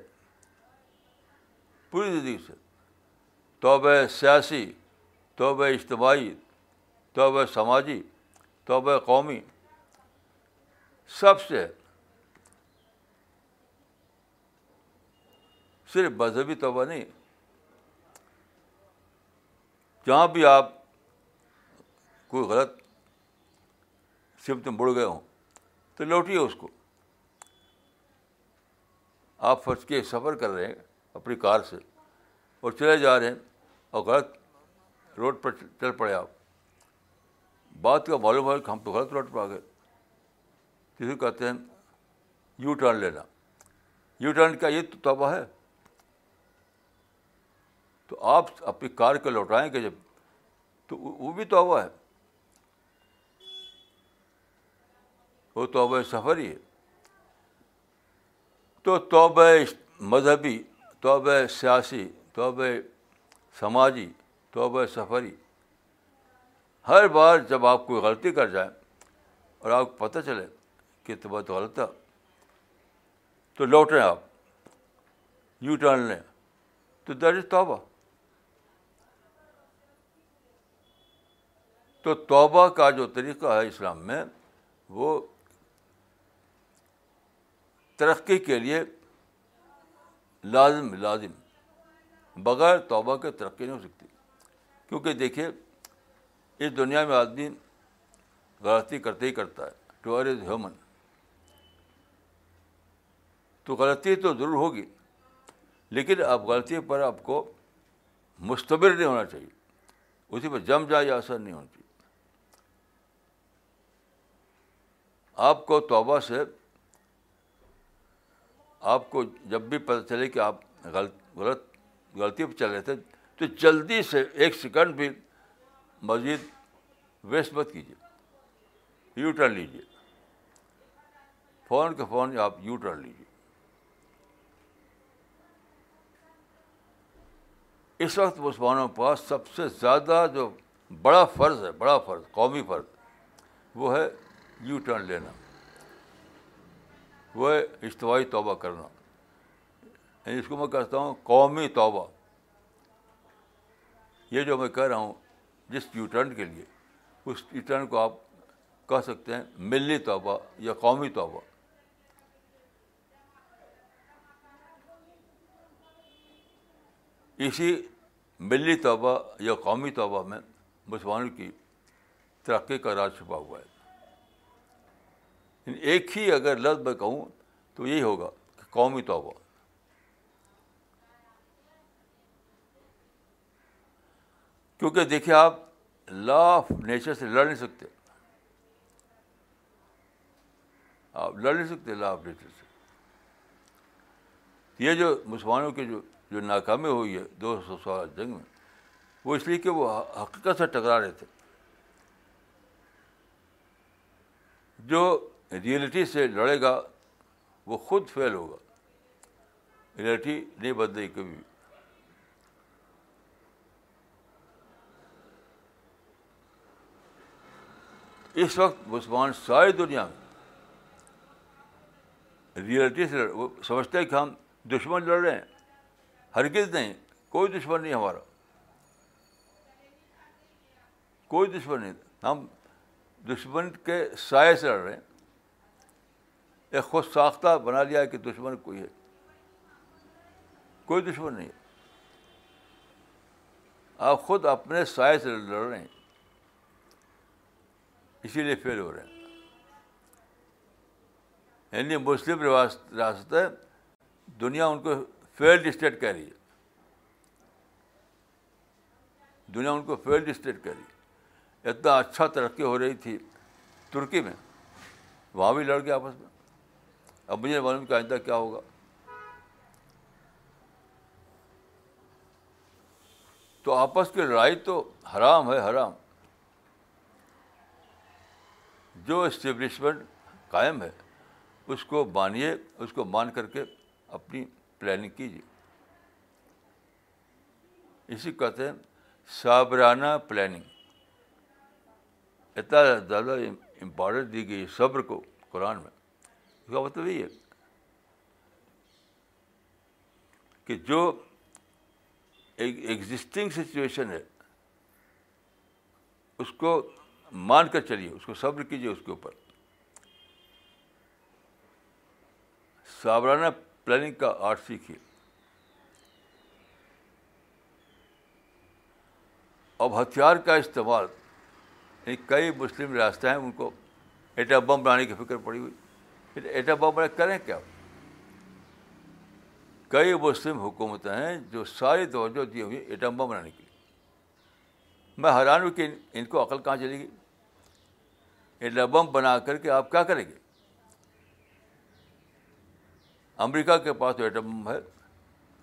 پوری زندگی سے. توبہ سیاسی, توبہ اجتماعی, توبہ سماجی, توبہ قومی, سب سے. صرف مذہبی توبہ نہیں. جہاں بھی آپ کوئی غلط سمت میں مڑ گئے ہوں تو لوٹیے اس کو. آپ پھنس کے سفر کر رہے ہیں اپنی کار سے اور چلے جا رہے ہیں اور غلط روڈ پر چل پڑے آپ. بات کا معلوم ہے کہ ہم تو غلط روڈ پر آ گئے. جسے کہتے ہیں یو ٹرن لینا. یو ٹرن کا یہ تو توبہ ہے. تو آپ اپنی کار کو لوٹائیں گے جب تو وہ بھی توبہ ہے, وہ توبہ سفر ہی ہے. تو توبہ مذہبی, توبہ سیاسی, توبہ سماجی, توبہ سفری. ہر بار جب آپ کوئی غلطی کر جائیں اور آپ کو پتہ چلے کہ توبہ تو غلط تھا تو لوٹیں آپ, یو ٹرن لیں, تو دیٹ از توبہ. تو توبہ کا جو طریقہ ہے اسلام میں وہ ترقی کے لیے لازم. بغیر توبہ کے ترقی نہیں ہو سکتی. کیونکہ دیکھیے اس دنیا میں آدمی غلطی کرتے ہی کرتا ہے, ٹو آر از ہیومن. تو غلطی تو ضرور ہوگی لیکن آپ غلطی پر آپ کو مستمر نہیں ہونا چاہیے, اسی پر جم جائے یا اثر نہیں ہونا چاہیے. آپ کو توبہ سے, آپ کو جب بھی پتہ چلے کہ آپ غلطی پہ چل رہے تھے تو جلدی سے ایک سیکنڈ بھی مزید ویسٹ مت کیجیے, یو ٹرن لیجیے. فون کا فون آپ یو ٹرن لیجیے. اس وقت مسلمانوں کے پاس سب سے زیادہ جو بڑا فرض ہے, بڑا فرض, قومی فرض, وہ ہے یو ٹرن لینا, وہ اجتماعی توبہ کرنا. یعنی اس کو میں کہتا ہوں قومی توبہ. یہ جو میں کہہ رہا ہوں جس یو ٹرن کے لیے, اس یو ٹرن کو آپ کہہ سکتے ہیں ملی توبہ یا قومی توبہ. اسی ملی توبہ یا قومی توبہ میں مسلمانوں کی ترقی کا راز چھپا ہوا ہے. ایک ہی اگر لفظ میں کہوں تو یہی ہوگا کہ قومی توبہ. کیونکہ دیکھیے آپ لا آف نیچر سے لڑ نہیں سکتے, آپ لڑ نہیں سکتے لا آف نیچر سے. یہ جو مسلمانوں کی جو ناکامی ہوئی ہے 200 سال جنگ میں, وہ اس لیے کہ وہ حقیقت سے ٹکرا رہے تھے, جو ریئلٹی سے لڑے گا وہ خود فیل ہوگا. ریئلٹی نہیں بدلے کبھی بھی. اس وقت مسلمان ساری دنیا میں ریئلٹی سے وہ سمجھتے ہیں کہ ہم دشمن لڑ رہے ہیں. ہرگز نہیں, کوئی دشمن نہیں ہمارا, کوئی دشمن نہیں. ہم دشمن کے سائے سے لڑ رہے ہیں. ایک خود ساختہ بنا لیا کہ دشمن کوئی ہے، کوئی دشمن نہیں ہے، آپ خود اپنے سائے سے لڑ رہے ہیں، اسی لیے فیل ہو رہے ہیں. یعنی مسلم ریاست ہے، دنیا ان کو فیلڈ اسٹیٹ کہہ رہی ہے، دنیا ان کو فیلڈ اسٹیٹ کہہ رہی ہے. اتنا اچھا ترقی ہو رہی تھی ترکی میں، وہاں بھی لڑ گئے آپس میں. اب مجھے معلوم کہ آئندہ کیا ہوگا. تو آپس کی لڑائی تو حرام ہے، حرام. جو اسٹیبلشمنٹ قائم ہے اس کو مانیے، اس کو مان کر کے اپنی پلاننگ کیجیے. اسی کو کہتے ہیں صابرانہ پلاننگ. اتنا زیادہ امپورٹنس دی گئی صبر کو قرآن میں. اس کا مطلب یہ ہے کہ جو ایگزسٹنگ سچویشن ہے اس کو مان کر چلیے، اس کو صبر کیجیے، اس کے اوپر صابرانہ پلاننگ کا آرٹ سیکھیے. اب ہتھیار کا استعمال، کئی مسلم ریاستیں ہیں ان کو ایٹم بم بنانے کی فکر پڑی ہوئی، پھر ایٹم بم بنا کریں کیا؟ کئی مسلم حکومتیں ہیں جو ساری توجہ دی ہوئی ایٹم بم بنانے کے لیے. میں حیران ہوں کہ ان کو عقل کہاں چلے گی. ایٹم بم بنا کر کے آپ کیا کریں گے؟ امریکہ کے پاس تو ایٹم بم ہے،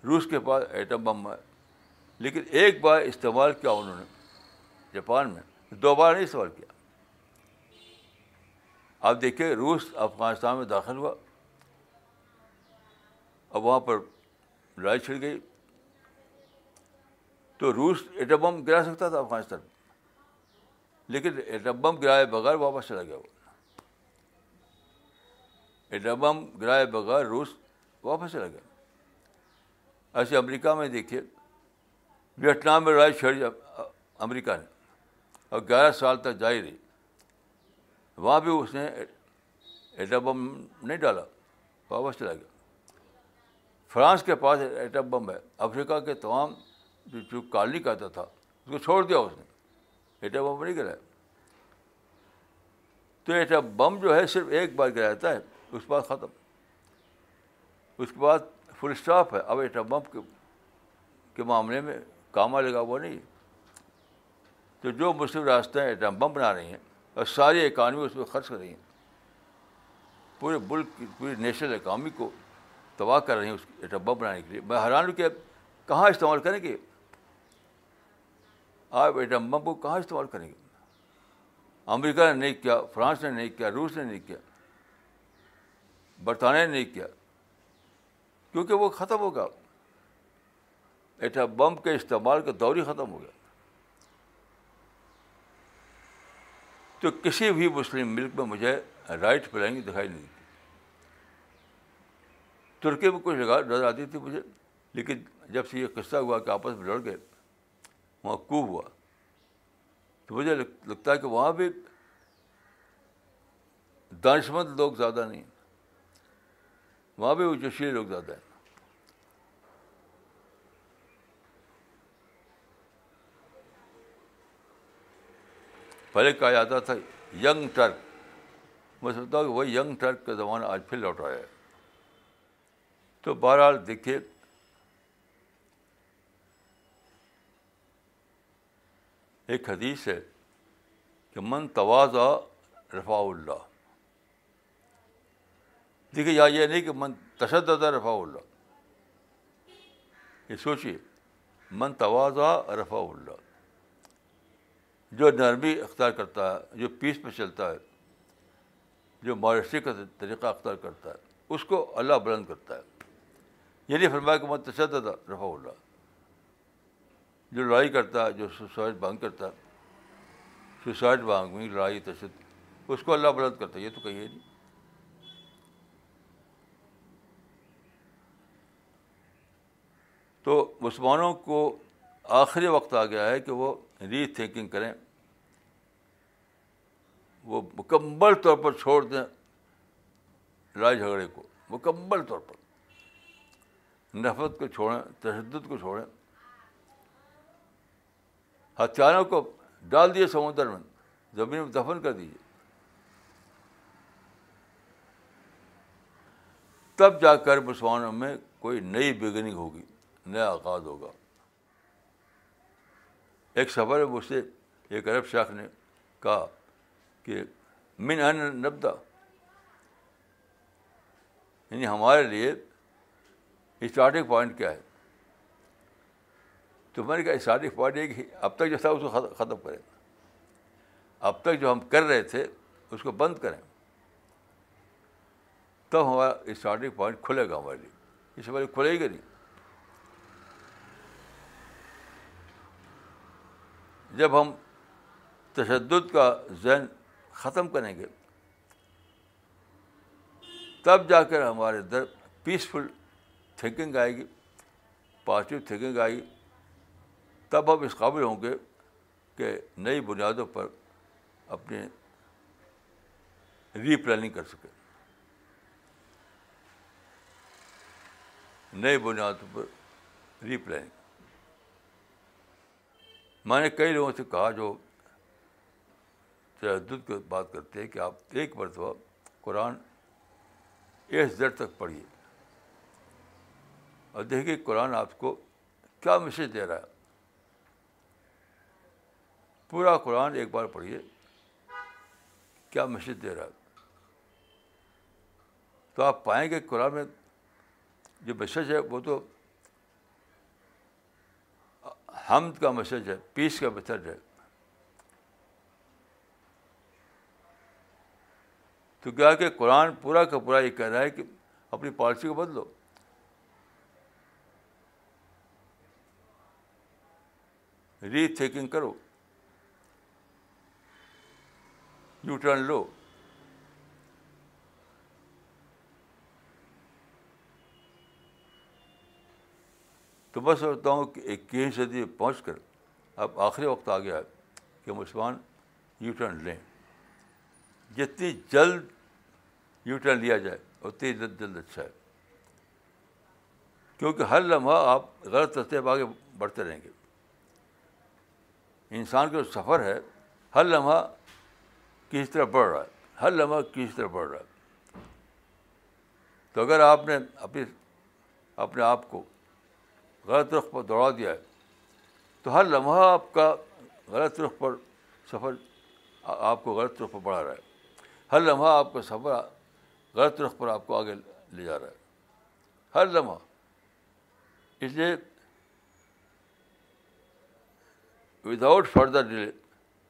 روس کے پاس ایٹم بم ہے، لیکن ایک بار استعمال کیا انہوں نے جاپان میں، دو بار نہیں استعمال کیا. آپ دیکھیں روس افغانستان میں داخل ہوا، اب وہاں پر لڑائی چھڑ گئی. تو روس ایٹم بم گرا سکتا تھا افغانستان میں، لیکن ایٹم بم گرائے بغیر واپس چلا گیا. وہ ایٹم بم گرائے بغیر روس واپس چلا گیا. ایسے امریکہ میں دیکھیے، ویٹنام میں لڑائی چھڑی امریکہ نے اور 11 سال تک جاری رہی. وہاں بھی اس نے ایٹم بم نہیں ڈالا، واپس چلا گیا. فرانس کے پاس ایٹم بم ہے، افریقہ کے تمام جو کالنی کہتا تھا اس کو چھوڑ دیا، اس نے ایٹم بم نہیں گرایا. تو ایٹم بم جو ہے صرف ایک بار گراتا ہے، اس کے بعد ختم، اس کے بعد فل اسٹاپ ہے. اب ایٹم بم کے معاملے میں کاما لگا ہوا نہیں. تو جو مسلم ریاستیں ایٹم بم بنا رہی ہیں اور ساری اکانومی اس پہ خرچ کر رہی ہیں، پورے ملک کی پوری نیشنل اکانومی کو تباہ کر رہی ہیں اس ایٹم بم بنانے کے لیے. میں حیران ہوں کہ کہاں استعمال کریں گے آپ ایٹم بم کو، کہاں استعمال کریں گے؟ امریکہ نے نہیں کیا، فرانس نے نہیں کیا، روس نے نہیں کیا، برطانیہ نے نہیں کیا، کیونکہ وہ ختم ہو گیا. ایٹم بم کے استعمال کا دور ہی ختم ہو گیا. تو کسی بھی مسلم ملک میں مجھے رائٹ پلاننگ دکھائی نہیں دیتی. ترکی میں کچھ جگہ نظر آتی تھی مجھے، لیکن جب سے یہ قصہ ہوا کہ آپس میں لڑ گئے، وہاں کوب ہوا، تو مجھے لگتا ہے کہ وہاں بھی دانشمند لوگ زیادہ نہیں، وہاں بھی وہ جوشیلے لوگ زیادہ ہیں. پہلے کہا جاتا تھا ینگ ٹرک، میں سمجھتا ہوں کہ وہی ینگ ٹرک کا زمانہ آج پھر لوٹ آیا ہے. تو بہرحال دیکھیے، ایک حدیث ہے کہ من تواضع رفع اللہ. دیکھیے یہاں یہ نہیں کہ من تشدد رفع اللہ، یہ سوچیے من تواضع رفع اللہ. جو نرمی اختیار کرتا ہے، جو پیس پہ چلتا ہے، جو معاشرے کا طریقہ اختیار کرتا ہے، اس کو اللہ بلند کرتا ہے. یہ نہیں فرمایا کہ من تشدد رفع اللہ. جو لڑائی کرتا ہے، جو سوسائڈ بانگ کرتا ہے، سوسائڈ بانگ میں لڑائی تشدد، اس کو اللہ بلند کرتا ہے، یہ تو کہیے نہیں. تو مسلمانوں کو آخری وقت آ گیا ہے کہ وہ ری تھنکنگ کریں، وہ مکمل طور پر چھوڑ دیں لڑائی جھگڑے کو مکمل طور پر, نفرت کو چھوڑیں, تشدد کو چھوڑیں, ہتھیاروں کو ڈال دیے سمندر میں, زمین میں دفن کر دیجیے, تب جا کر مسلمانوں میں کوئی نئی بگننگ ہوگی, نیا آغاز ہوگا. ایک سفر ہے مجھ سے ایک عرب شیخ نے کہا کہ من ان نبدا, یعنی ہمارے لیے اسٹارٹنگ پوائنٹ کیا ہے. تو میں نے کہا اسٹارٹنگ پوائنٹ یہ کہ اب تک جو تھا اس کو ختم کریں, اب تک جو ہم کر رہے تھے اس کو بند کریں, تب ہمارا اسٹارٹنگ پوائنٹ کھلے گا ہمارے لیے, اس ہمارے کھلے گا نہیں. جب ہم تشدد کا ذہن ختم کریں گے تب جا کر ہمارے اندر پیسفل تھنکنگ آئے گی, پازیٹیو تھنکنگ آئے گی, تب ہم اس قابل ہوں گے کہ نئی بنیادوں پر اپنے ری پلاننگ کر سکیں, نئی بنیادوں پر ری پلاننگ. میں نے کئی لوگوں سے کہا جو تشدد کی بات کرتے ہیں کہ آپ ایک مرتبہ قرآن اے زیڈ تک پڑھیے اور دیکھیے قرآن آپ کو کیا میسج دے رہا ہے. پورا قرآن ایک بار پڑھیے کیا میسج دے رہا ہے, تو آپ پائیں گے قرآن میں جو میسج ہے وہ تو حمد کا میسج ہے, پیس کا میسج ہے. تو کیا کہ قرآن پورا کا پورا یہ کہہ رہا ہے کہ اپنی پالیسی کو بدلو. ری تھنکنگ کرو, یو ٹرن لو. تو میں سمجھتا ہوں کہ 21ویں صدی میں پہنچ کر اب آخری وقت آ گیا ہے کہ مسلمان یو ٹرن لیں. جتنی جلد یو ٹرن لیا جائے اتنی جلد اچھا ہے, کیونکہ ہر لمحہ آپ غلط رستے پہ آگے بڑھتے رہیں گے. انسان کا جو سفر ہے ہر لمحہ کسی طرح بڑھ رہا ہے, ہر لمحہ کسی طرح بڑھ رہا ہے. تو اگر آپ نے اپنے آپ کو غلط رخ پر دوڑا دیا ہے تو ہر لمحہ آپ کا غلط رخ پر سفر آپ کو غلط رخ پر بڑھا رہا ہے, ہر لمحہ آپ کا سفر غلط رخ پر آپ کو آگے لے جا رہا ہے, ہر لمحہ. اس لیے without further delay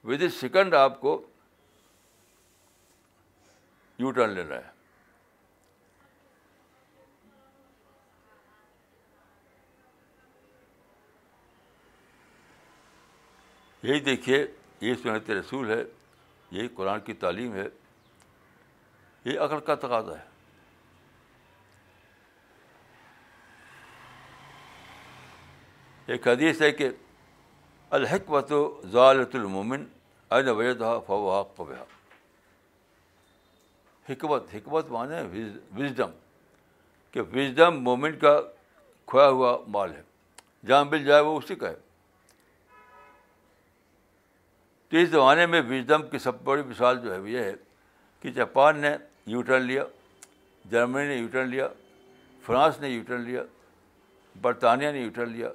with a second آپ کو یو ٹرن لینا ہے. یہی دیکھیے, یہ سنت رسول ہے, یہی قرآن کی تعلیم ہے, یہ عقل کا تقاضا ہے. ایک حدیث ہے کہ الحکمت ضالۃ المومن عین وجدھا فہو حق بہا. حکمت مانے وزڈم, کہ وزڈم مومن کا کھویا ہوا مال ہے, جہاں مل جائے وہ اسی کا ہے. تو اس زمانے میں وزڈم کی سب بڑی مثال جو ہے وہ یہ ہے کہ جاپان نے یو ٹرن لیا, جرمنی نے یو ٹرن لیا, فرانس نے یو ٹرن لیا, برطانیہ نے یو ٹرن لیا,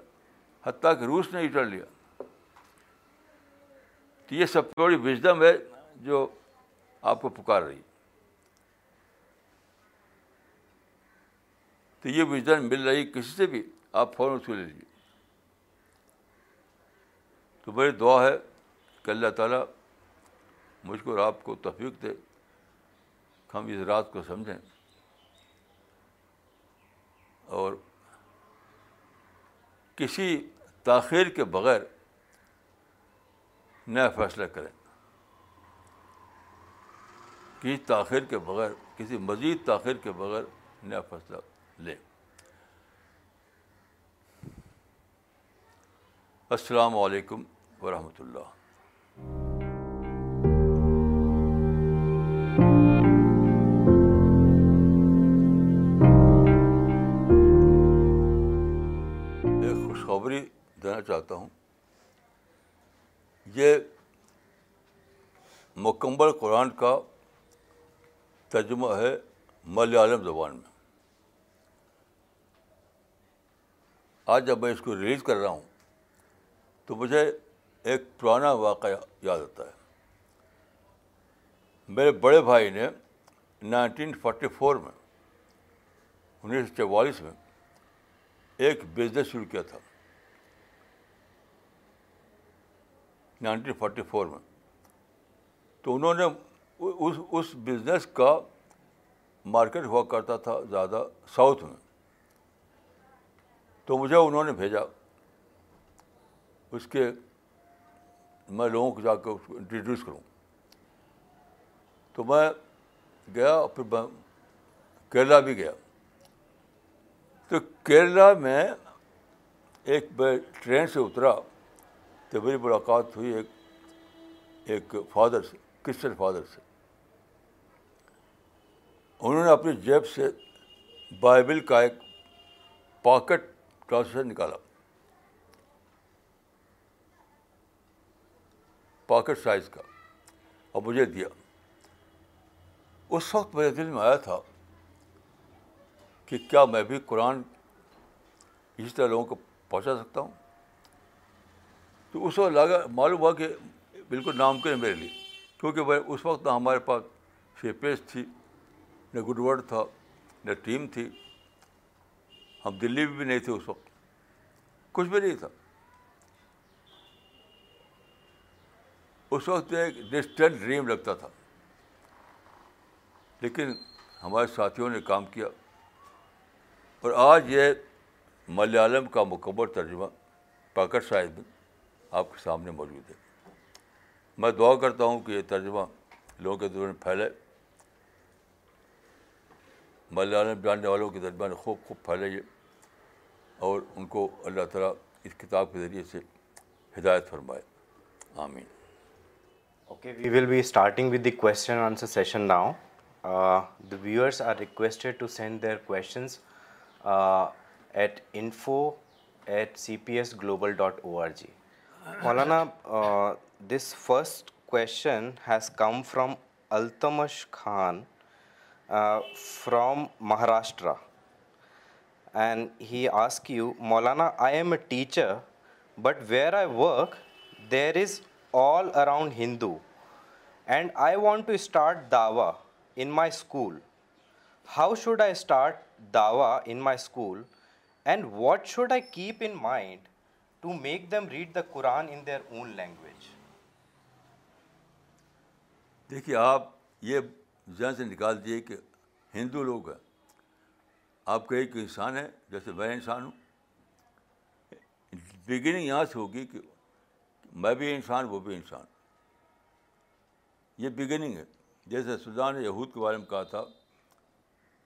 حتیٰ کہ روس نے یو ٹرن لیا. تو یہ سب بڑی وزڈم ہے جو آپ کو پکار رہی. تو یہ وزڈم مل رہی کسی سے بھی, آپ فوراً اس کو لے لیجیے. تو بڑی دعا ہے کہ اللہ تعالیٰ مجھ کو اور آپ کو توفیق دے ہم اس رات کو سمجھیں اور کسی تاخیر کے بغیر نیا فیصلہ کریں, کسی تاخیر کے بغیر, کسی مزید تاخیر کے بغیر نیا فیصلہ لیں. السلام علیکم ورحمۃ اللہ. خوشخبری دینا چاہتا ہوں. یہ مکمل قرآن کا ترجمہ ہے ملیالم زبان میں. آج جب میں اس کو ریلیز کر رہا ہوں تو مجھے ایک پرانا واقعہ یاد آتا ہے. میرے بڑے بھائی نے 1944 میں 1944 میں ایک بزنس شروع کیا تھا. 1944 میں تو انہوں نے اس بزنس کا مارکیٹ ہوا کرتا تھا زیادہ ساؤتھ میں. تو مجھے انہوں نے بھیجا اس کے میں لوگوں کو جا کے اس کو انٹروڈیوس کروں. تو میں گیا اور پھر کیرلا بھی گیا. تو کیرلا میں ایک میں ٹرین سے اترا تو میری ملاقات ہوئی ایک فادر سے, کرسچن فادر سے. انہوں نے اپنی جیب سے بائبل کا ایک پاکٹ ٹرانسلیشن نکالا, پاکٹ سائز کا, اور مجھے دیا. اس وقت میرے دل میں آیا تھا کہ کیا میں بھی قرآن اسی طرح لوگوں کو پہنچا سکتا ہوں. تو اس وقت لگا, معلوم ہوا کہ بالکل ناممکن ہے میرے لیے, کیونکہ اس وقت نہ ہمارے پاس شیپیج تھی, نہ گڈ ورڈ تھا, نہ ٹیم تھی. ہم دلی میں بھی نہیں تھے اس وقت, کچھ بھی نہیں تھا. اس وقت ایک ڈسٹنٹ ڈریم لگتا تھا, لیکن ہمارے ساتھیوں نے کام کیا اور آج یہ ملیالم کا مکمل ترجمہ پاکٹ سائز میں آپ کے سامنے موجود ہے. میں دعا کرتا ہوں کہ یہ ترجمہ لوگوں کے درمیان پھیلے, ملیالم جاننے والوں کے درمیان خوب خوب پھیلے یہ, اور ان کو اللہ تعالیٰ اس کتاب کے ذریعے سے ہدایت فرمائے. آمین. Okay, we will be starting with the question and answer session now. The viewers are requested to send their questions at info@cpsglobal.org. Maulana, this first question has come from Altamash Khan from Maharashtra. And he asks you, Maulana, I am a teacher, but where I work, there is all around Hindu, and I want to start dawa in my school. How should I start dawa in my school, and what should I keep in mind to make them read the Quran in their own language? دیکھیے, آپ یہ ذہن سے نکال دیے کہ ہندو لوگ ہیں. آپ کا ایک انسان ہے جیسے میں انسان ہوں. بگننگ یہاں سے ہوگی کہ میں بھی انسان, وہ بھی انسان. یہ بگننگ ہے. جیسے سودا نے یہود کے بارے میں کہا تھا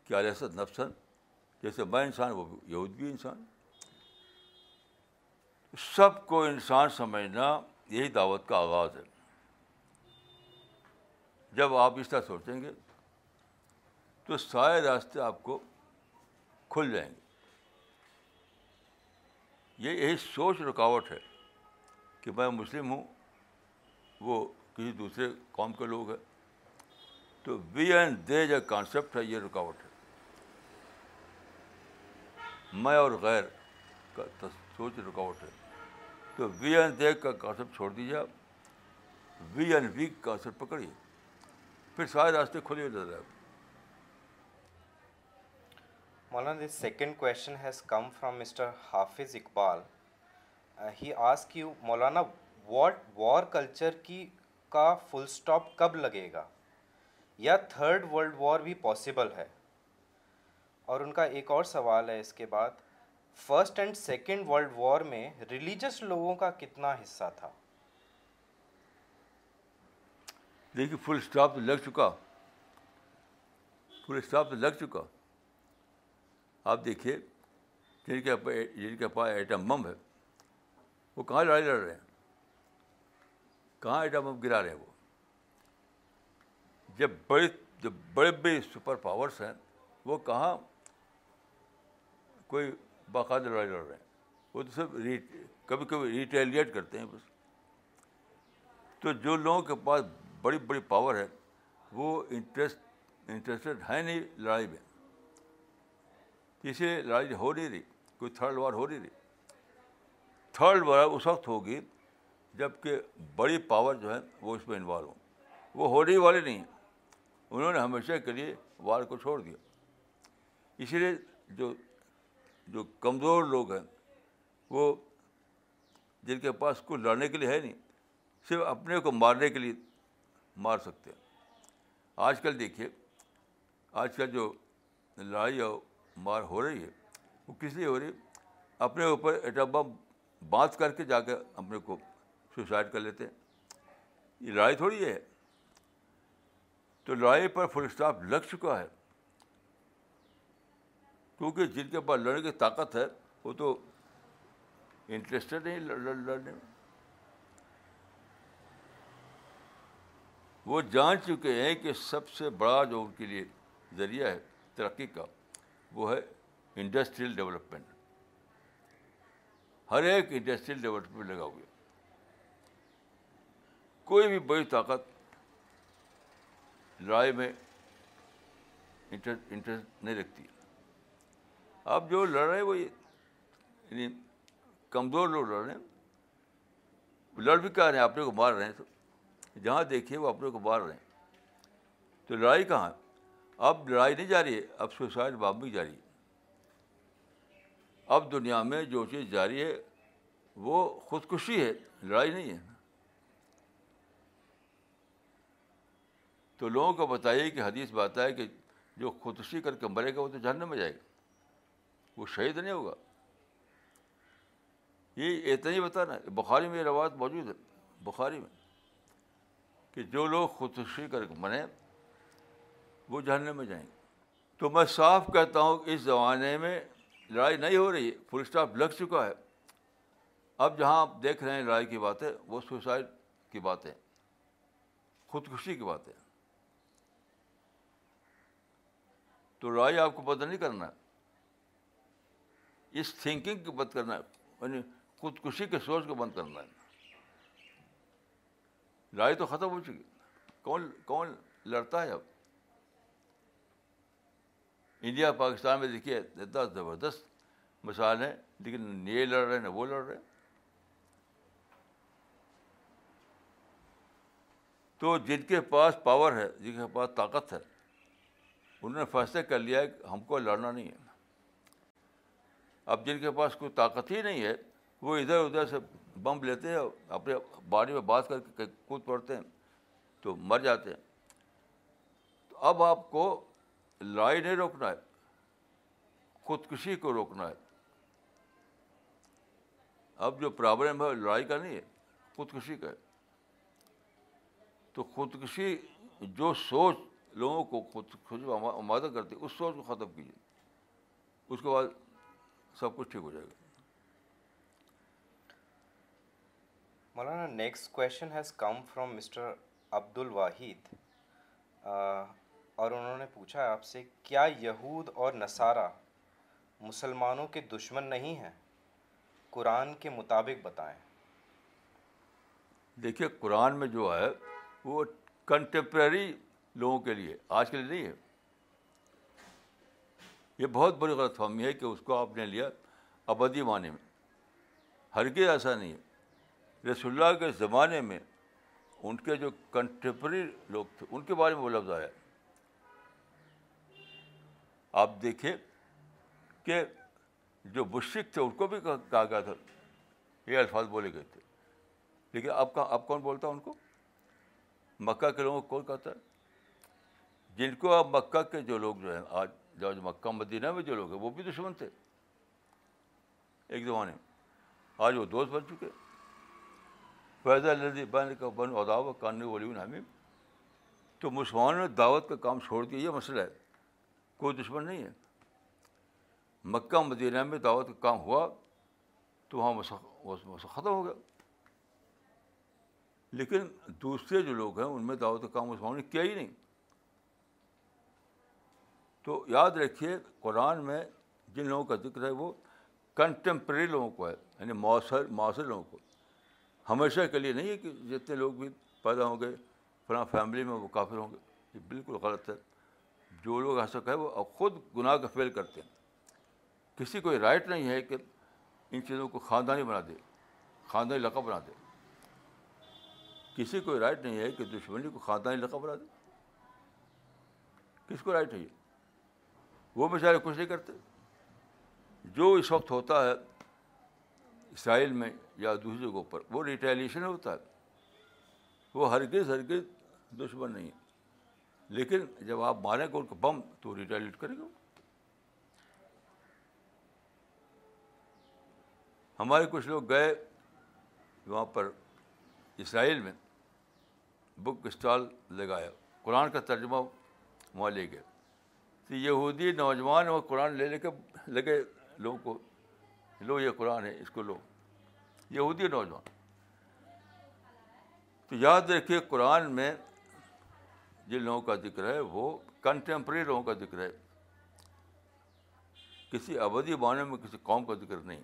کہ علیہ نفسن, جیسے میں انسان وہ یہود بھی انسان. سب کو انسان سمجھنا یہی دعوت کا آغاز ہے. جب آپ اس طرح سوچیں گے تو سارے راستے آپ کو کھل جائیں گے. یہی سوچ رکاوٹ ہے کہ میں مسلم ہوں, وہ کسی دوسرے قوم کے لوگ ہیں. تو وی اینڈ دے جو کانسیپٹ ہے یہ رکاوٹ ہے. میں اور غیر کا سوچ رکاوٹ ہے. تو وی اینڈ دے کا کانسیپٹ چھوڑ دیجیے آپ, وی اینڈ وی کانسیپٹ پکڑیے, پھر سارے راستے کھلے ہوئے نظر آئے آپ. مولانا, this second question has come from mister Hafiz Iqbal. He asked you, Maulana, what war culture کا فل اسٹاپ کب لگے گا, یا تھرڈ ورلڈ وار بھی پاسبل ہے؟ اور ان کا ایک اور سوال ہے اس کے بعد, first and second world war میں ریلیجس لوگوں کا کتنا حصہ تھا؟ دیکھیے, فل اسٹاپ تو لگ چکا, فل اسٹاپ تو لگ چکا. آپ دیکھیے جن کے پاس ایٹم بم ہے وہ کہاں لڑائی لڑ رہے ہیں, کہاں ایٹم بم گرا رہے ہیں. وہ جب بڑے سپر پاورس ہیں وہ کہاں کوئی باقاعدہ لڑائی لڑ رہے ہیں. وہ تو سب کبھی کبھی ریٹیلیٹ کرتے ہیں بس. تو جو لوگوں کے پاس بڑی بڑی پاور ہے وہ انٹرسٹڈ ہے نہیں لڑائی میں, اسے لڑائی ہو نہیں رہی, کوئی تھرڈ وار ہو نہیں رہی. تھرڈ وار اس وقت ہوگی جب کہ بڑی پاور جو ہے وہ اس میں انوالو ہوں. وہ ہونے والے نہیں ہیں, انہوں نے ہمیشہ کے لیے وار کو چھوڑ دیا. اسی لیے جو کمزور لوگ ہیں, وہ جن کے پاس کوئی لڑنے کے لیے ہے نہیں, صرف اپنے کو مارنے کے لیے مار سکتے ہیں. آج کل دیکھیے, آج کل جو لڑائی اور مار ہو رہی ہے وہ کس لیے ہو رہی ہے؟ اپنے اوپر ایٹم بم باندھ کر کے جا کے اپنے کو سوسائڈ کر لیتے ہیں. یہ لڑائی تھوڑی ہے. تو لڑائی پر فل اسٹاپ لگ چکا ہے, کیونکہ جن کے پاس لڑنے کی طاقت ہے وہ تو انٹرسٹڈ نہیں لڑنے میں. وہ جان چکے ہیں کہ سب سے بڑا جو ان کے لیے ذریعہ ہے ترقی کا وہ ہے انڈسٹریل ڈیولپمنٹ. ہر ایک انڈسٹریل ڈیولپمنٹ لگا ہوا ہے. کوئی بھی بڑی طاقت لڑائی میں انٹرسٹ نہیں رکھتی. اب جو لڑ رہے ہیں وہ یعنی کمزور لوگ لڑ رہے ہیں. لڑ بھی کہہ رہے ہیں, اپنے کو مار رہے ہیں. تو جہاں دیکھیے وہ اپنے کو مار رہے ہیں. تو لڑائی کہاں ہے؟ اب لڑائی نہیں جا رہی ہے, اب سوسائڈ بامبنگ جاری ہے. اب دنیا میں جو چیز جاری ہے وہ خودکشی ہے, لڑائی نہیں ہے. تو لوگوں کو بتائیے کہ حدیث بات ہے کہ جو خودکشی کر کے مرے گا وہ تو جہنم میں جائے گا, وہ شہید نہیں ہوگا. یہ اتنا ہی بتانا. بخاری میں یہ روایت موجود ہے, بخاری میں, کہ جو لوگ خودکشی کر کے مریں وہ جہنم میں جائیں گے. تو میں صاف کہتا ہوں کہ اس زمانے میں لڑائی نہیں ہو رہی ہے, فل اسٹاپ لگ چکا ہے. اب جہاں آپ دیکھ رہے ہیں لڑائی کی باتیں وہ سوسائڈ کی باتیں, خودکشی کی باتیں. تو لڑائی آپ کو بدل نہیں کرنا ہے, اس تھنکنگ کو بند کرنا ہے, یعنی خودکشی کے سوچ کو بند کرنا ہے. لڑائی تو ختم ہو چکی, کون لڑتا ہے اب؟ انڈیا پاکستان میں دیکھیے اتنا زبردست مثال ہے, لیکن نہ یہ لڑ رہے نہ وہ لڑ رہے. تو جن کے پاس پاور ہے, جن کے پاس طاقت ہے, انہوں نے فیصلہ کر لیا ہے کہ ہم کو لڑنا نہیں ہے. اب جن کے پاس کوئی طاقت ہی نہیں ہے وہ ادھر ادھر سے بم لیتے ہیں اور اپنے باڑی میں بات کر کے کود پڑتے ہیں, تو مر جاتے ہیں. تو اب آپ کو لڑائی نہیں روکنا ہے, خودکشی کو روکنا ہے. اب جو پرابلم ہے لڑائی کا نہیں ہے, خودکشی کا ہے. تو خودکشی جو سوچ لوگوں کو خودکشی میں آمادہ کرتی ہے, اس سوچ کو ختم کیجیے. اس کے بعد سب کچھ ٹھیک ہو جائے گا. مولانا, next question has come from mister Abdul Wahid, اور انہوں نے پوچھا آپ سے, کیا یہود اور نصارہ مسلمانوں کے دشمن نہیں ہیں؟ قرآن کے مطابق بتائیں. دیکھیے قرآن میں جو ہے وہ کنٹمپریری لوگوں کے لیے, آج کے لیے نہیں ہے. یہ بہت بڑی غلط فہمی ہے کہ اس کو آپ نے لیا ابدی معنی میں. ہرگز ایسا نہیں ہے. رسول اللہ کے زمانے میں ان کے جو کنٹمپریری لوگ تھے ان کے بارے میں وہ لفظ آیا. آپ دیکھیں کہ جو مشرک تھے ان کو بھی کہا گیا تھا, یہ الفاظ بولے گئے تھے. لیکن اب کون بولتا ہے ان کو؟ مکہ کے لوگوں کو کون کہتا ہے؟ جن کو اب مکہ کے جو لوگ جو ہیں, آج جو مکہ مدینہ میں جو لوگ ہیں وہ بھی دشمن تھے ایک زمانے میں, آج وہ دوست بن چکے. فیضا الذی بین کا بن اداو کان ولی حمیم. تو مسلمانوں نے دعوت کا کام چھوڑ دیا, یہ مسئلہ ہے. کوئی دشمن نہیں ہے. مکہ مدینہ میں دعوت کا کام ہوا تو وہاں مسئلہ ختم ہو گیا. لیکن دوسرے جو لوگ ہیں ان میں دعوت کا کام مسلمانوں نے کیا ہی نہیں. تو یاد رکھیے قرآن میں جن لوگوں کا ذکر ہے وہ کنٹمپریری لوگوں کو ہے, یعنی معاصر لوگوں کو, ہمیشہ کے لیے نہیں ہے کہ جتنے لوگ بھی پیدا ہوں گے فلاں فیملی میں وہ کافر ہوں گے. یہ بالکل غلط ہے. جو لوگ ایسا کہے وہ خود گناہ کا فعل کرتے ہیں. کسی کو رائٹ نہیں ہے کہ ان چیزوں کو خاندانی بنا دے, خاندانی لقب بنا دے. کسی کو رائٹ نہیں ہے کہ دشمنی کو خاندانی لقب بنا دے. کس کو رائٹ ہے؟ وہ بیچارے کچھ نہیں کرتے. جو اس وقت ہوتا ہے اسرائیل میں یا دوسری جگہوں پر وہ ریٹیلیشن ہوتا ہے, وہ ہرگز دشمن نہیں ہے. لیکن جب آپ ماریں گے ان کو بم تو ریٹیلیٹ کریں گے. ہمارے کچھ لوگ گئے وہاں پر اسرائیل میں, بک اسٹال لگایا, قرآن کا ترجمہ وہاں لے گئے. تو یہودی نوجوان وہ قرآن لے کے لگے لوگوں کو, لو یہ قرآن ہے اس کو لو. یہودی نوجوان. تو یاد رکھیے قرآن میں جن لوگوں کا ذکر ہے وہ کنٹمپریری لوگوں کا ذکر ہے, کسی ابدی معنی میں کسی قوم کا ذکر نہیں.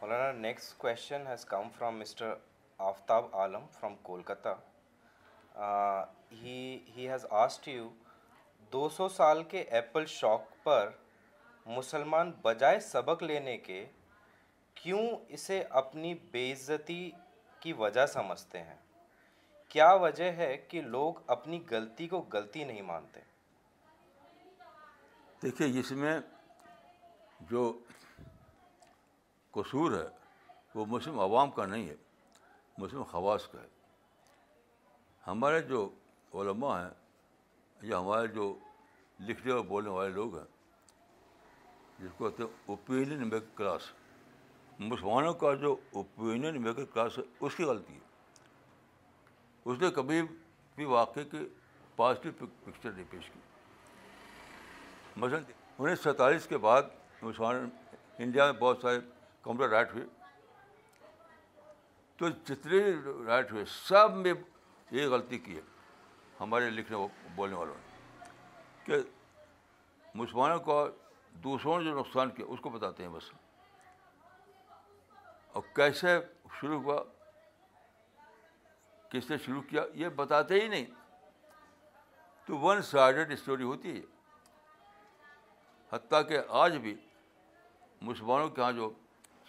مولانا next question has come from mister Aftab Alam from Kolkata. He has asked you 200 سال کے ایپل شاک پر مسلمان بجائے سبق لینے کے کیوں اسے اپنی بے عزتی کی وجہ سمجھتے ہیں؟ کیا وجہ ہے کہ لوگ اپنی غلطی کو غلطی نہیں مانتے؟ دیکھیے اس میں جو قصور ہے وہ مسلم عوام کا نہیں ہے, مسلم خواص کا ہے. ہمارے جو علماء ہیں یا ہمارے جو لکھنے اور بولنے والے لوگ ہیں, جس کو کہتے ہیں اوپینین میکر کلاس, مسلمانوں کا جو اوپینین میکر کلاس ہے اس کی غلطی ہے. اس نے کبھی بھی واقعے کی پازیٹیو پکچر نہیں پیش کی. مثلاً 1947 کے بعد مسلمان انڈیا میں بہت سارے کمپیوٹر رائٹ ہوئے, تو جتنے رائٹ ہوئے سب میں یہ غلطی کی ہے ہمارے لکھنے بولنے والوں نے کہ مسلمانوں کا دوسروں نے جو نقصان کیا اس کو بتاتے ہیں بس. اور کیسے شروع ہوا, کس نے شروع کیا, یہ بتاتے ہی نہیں. تو ون سائڈڈ اسٹوری ہوتی ہے. حتیٰ کہ آج بھی مسلمانوں کے ہاں جو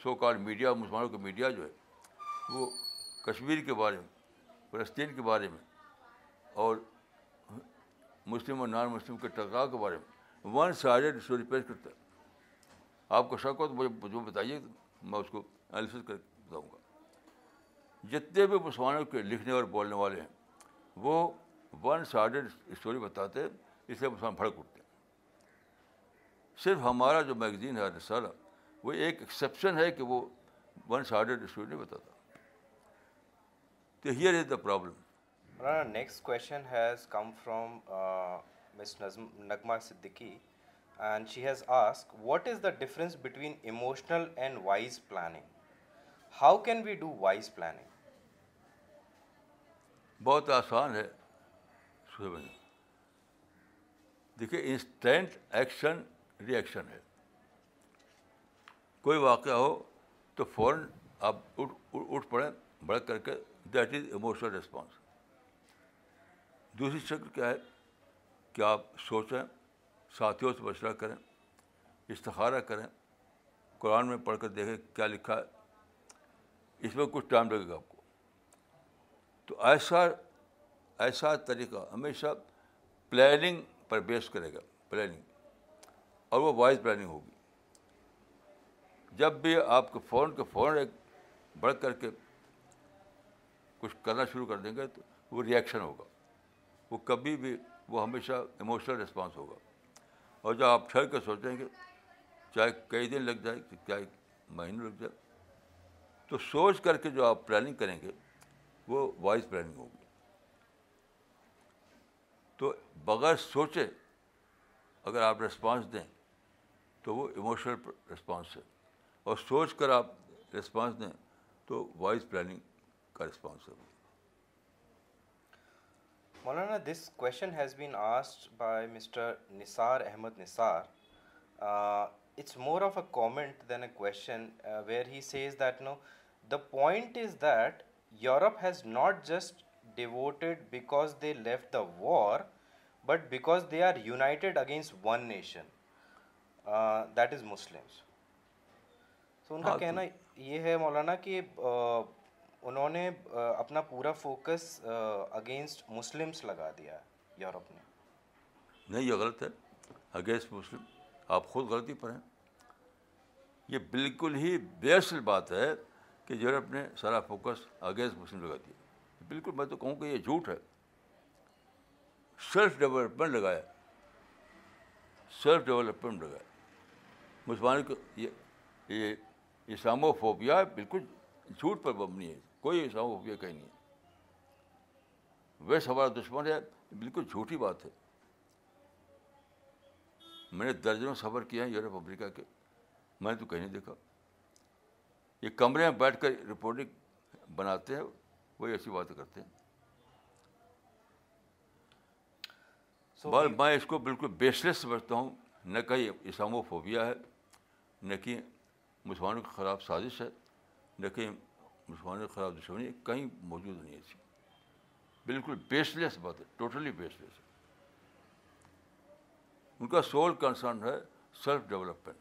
سو کال میڈیا, مسلمانوں کا میڈیا جو ہے وہ کشمیر کے بارے میں, فلسطین کے بارے میں اور مسلم اور نان مسلم کے ٹکراؤ کے بارے میں ون سائڈڈ اسٹوری پیش کرتا ہے. آپ کو شک ہو تو مجھے جو بتائیے, میں اس کو انالیسس کر کے بتاؤں گا. جتنے بھی مسلمانوں کے لکھنے اور بولنے والے ہیں وہ ون سائڈڈ اسٹوری بتاتے ہیں, اس لیے مسلمان بھڑک اٹھتے ہیں. صرف ہمارا جو میگزین ہے رسالہ وہ ایک ایکسیپشن ہے کہ وہ ون سائڈڈ اسٹوری نہیں بتاتا. تو here is the problem. Next question has come from miss نغمہ Siddiqui and she has ask what is the difference between emotional and wise planning, how can we do wise planning? بہت آسان ہے. دیکھیے instant action ری action ہے. کوئی واقعہ ہو تو فوراً آپ اٹھ پڑیں بھڑک کر کے, دیٹ از ایموشنل ریسپانس. دوسری شکل کیا ہے کہ آپ سوچیں, ساتھیوں سے مشورہ کریں, استخارہ کریں, قرآن میں پڑھ کر دیکھیں کیا لکھا ہے. اس میں کچھ ٹائم لگے گا آپ کو. تو ایسا طریقہ ہمیشہ پلاننگ پر بیس کرے گا, پلاننگ, اور وہ وائز پلاننگ ہوگی. جب بھی آپ کے فون ایک بڑھ کر کے کچھ کرنا شروع کر دیں گے تو وہ ریئیکشن ہوگا, وہ کبھی بھی, وہ ہمیشہ ایموشنل ریسپانس ہوگا. اور جب آپ ٹھہر کے سوچیں گے, چاہے کئی دن لگ جائے چاہے مہینے لگ جائے, تو سوچ کر کے جو آپ پلاننگ کریں گے وہ وائز پلاننگ ہوگی. تو بغیر سوچے اگر آپ ریسپانس دیں تو وہ ایموشنل ریسپانس ہے, اور سوچ کر آپ ریسپانس دیں تو وائز پلاننگ کا ریسپانس ہے. مولانا this question has been asked by mister Nisar Ahmad Nisar. it's more of a comment than a question, where he says that no, the point is that Europe has not just devoted because they left the war, but because they are united against one nation, that is Muslims. So ان کا کہنا یہ ہے مولانا کہ انہوں نے اپنا پورا فوکس اگینسٹ مسلمس لگا دیا یورپ نے. نہیں یہ غلط ہے اگینسٹ مسلم، آپ خود غلطی پر ہیں. یہ بالکل ہی بے اصل بات ہے کہ یورپ نے سارا فوکس اگینسٹ مسلم لگا دیا. بالکل میں تو کہوں کہ یہ جھوٹ ہے. سیلف ڈیولپمنٹ لگایا مسلمانوں کو. یہ اسلامو فوبیا بالکل جھوٹ پر مبنی ہے. کوئی اسلامو فوبیا کہیں نہیں ہے. ویسٹ ہمارا دشمن ہے، بالکل جھوٹی بات ہے. میں نے درجنوں سفر کیا ہیں یورپ امریکہ کے، میں نے تو کہیں نہیں دیکھا. یہ کمرے میں بیٹھ کر رپورٹنگ بناتے ہیں، وہی ایسی باتیں کرتے ہیں. میں اس کو بالکل بیس لیس سمجھتا ہوں. نہ کہیں اسلامو فوبیا ہے، نہ کہ مسلمانوں کے خلاف سازش ہے، نہ کہیں مسلمانوں کے خلاف دشمنی کہیں موجود نہیں ہے. ایسی بالکل بیس لیس بات ہے، ٹوٹلی بیس لیس. ان کا سول کنسرن ہے self development.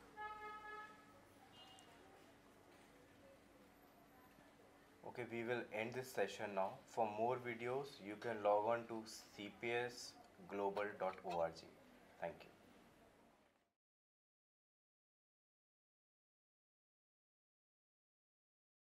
Okay, we will end this session now. For more videos you can log on to cpsglobal.org. Thank you.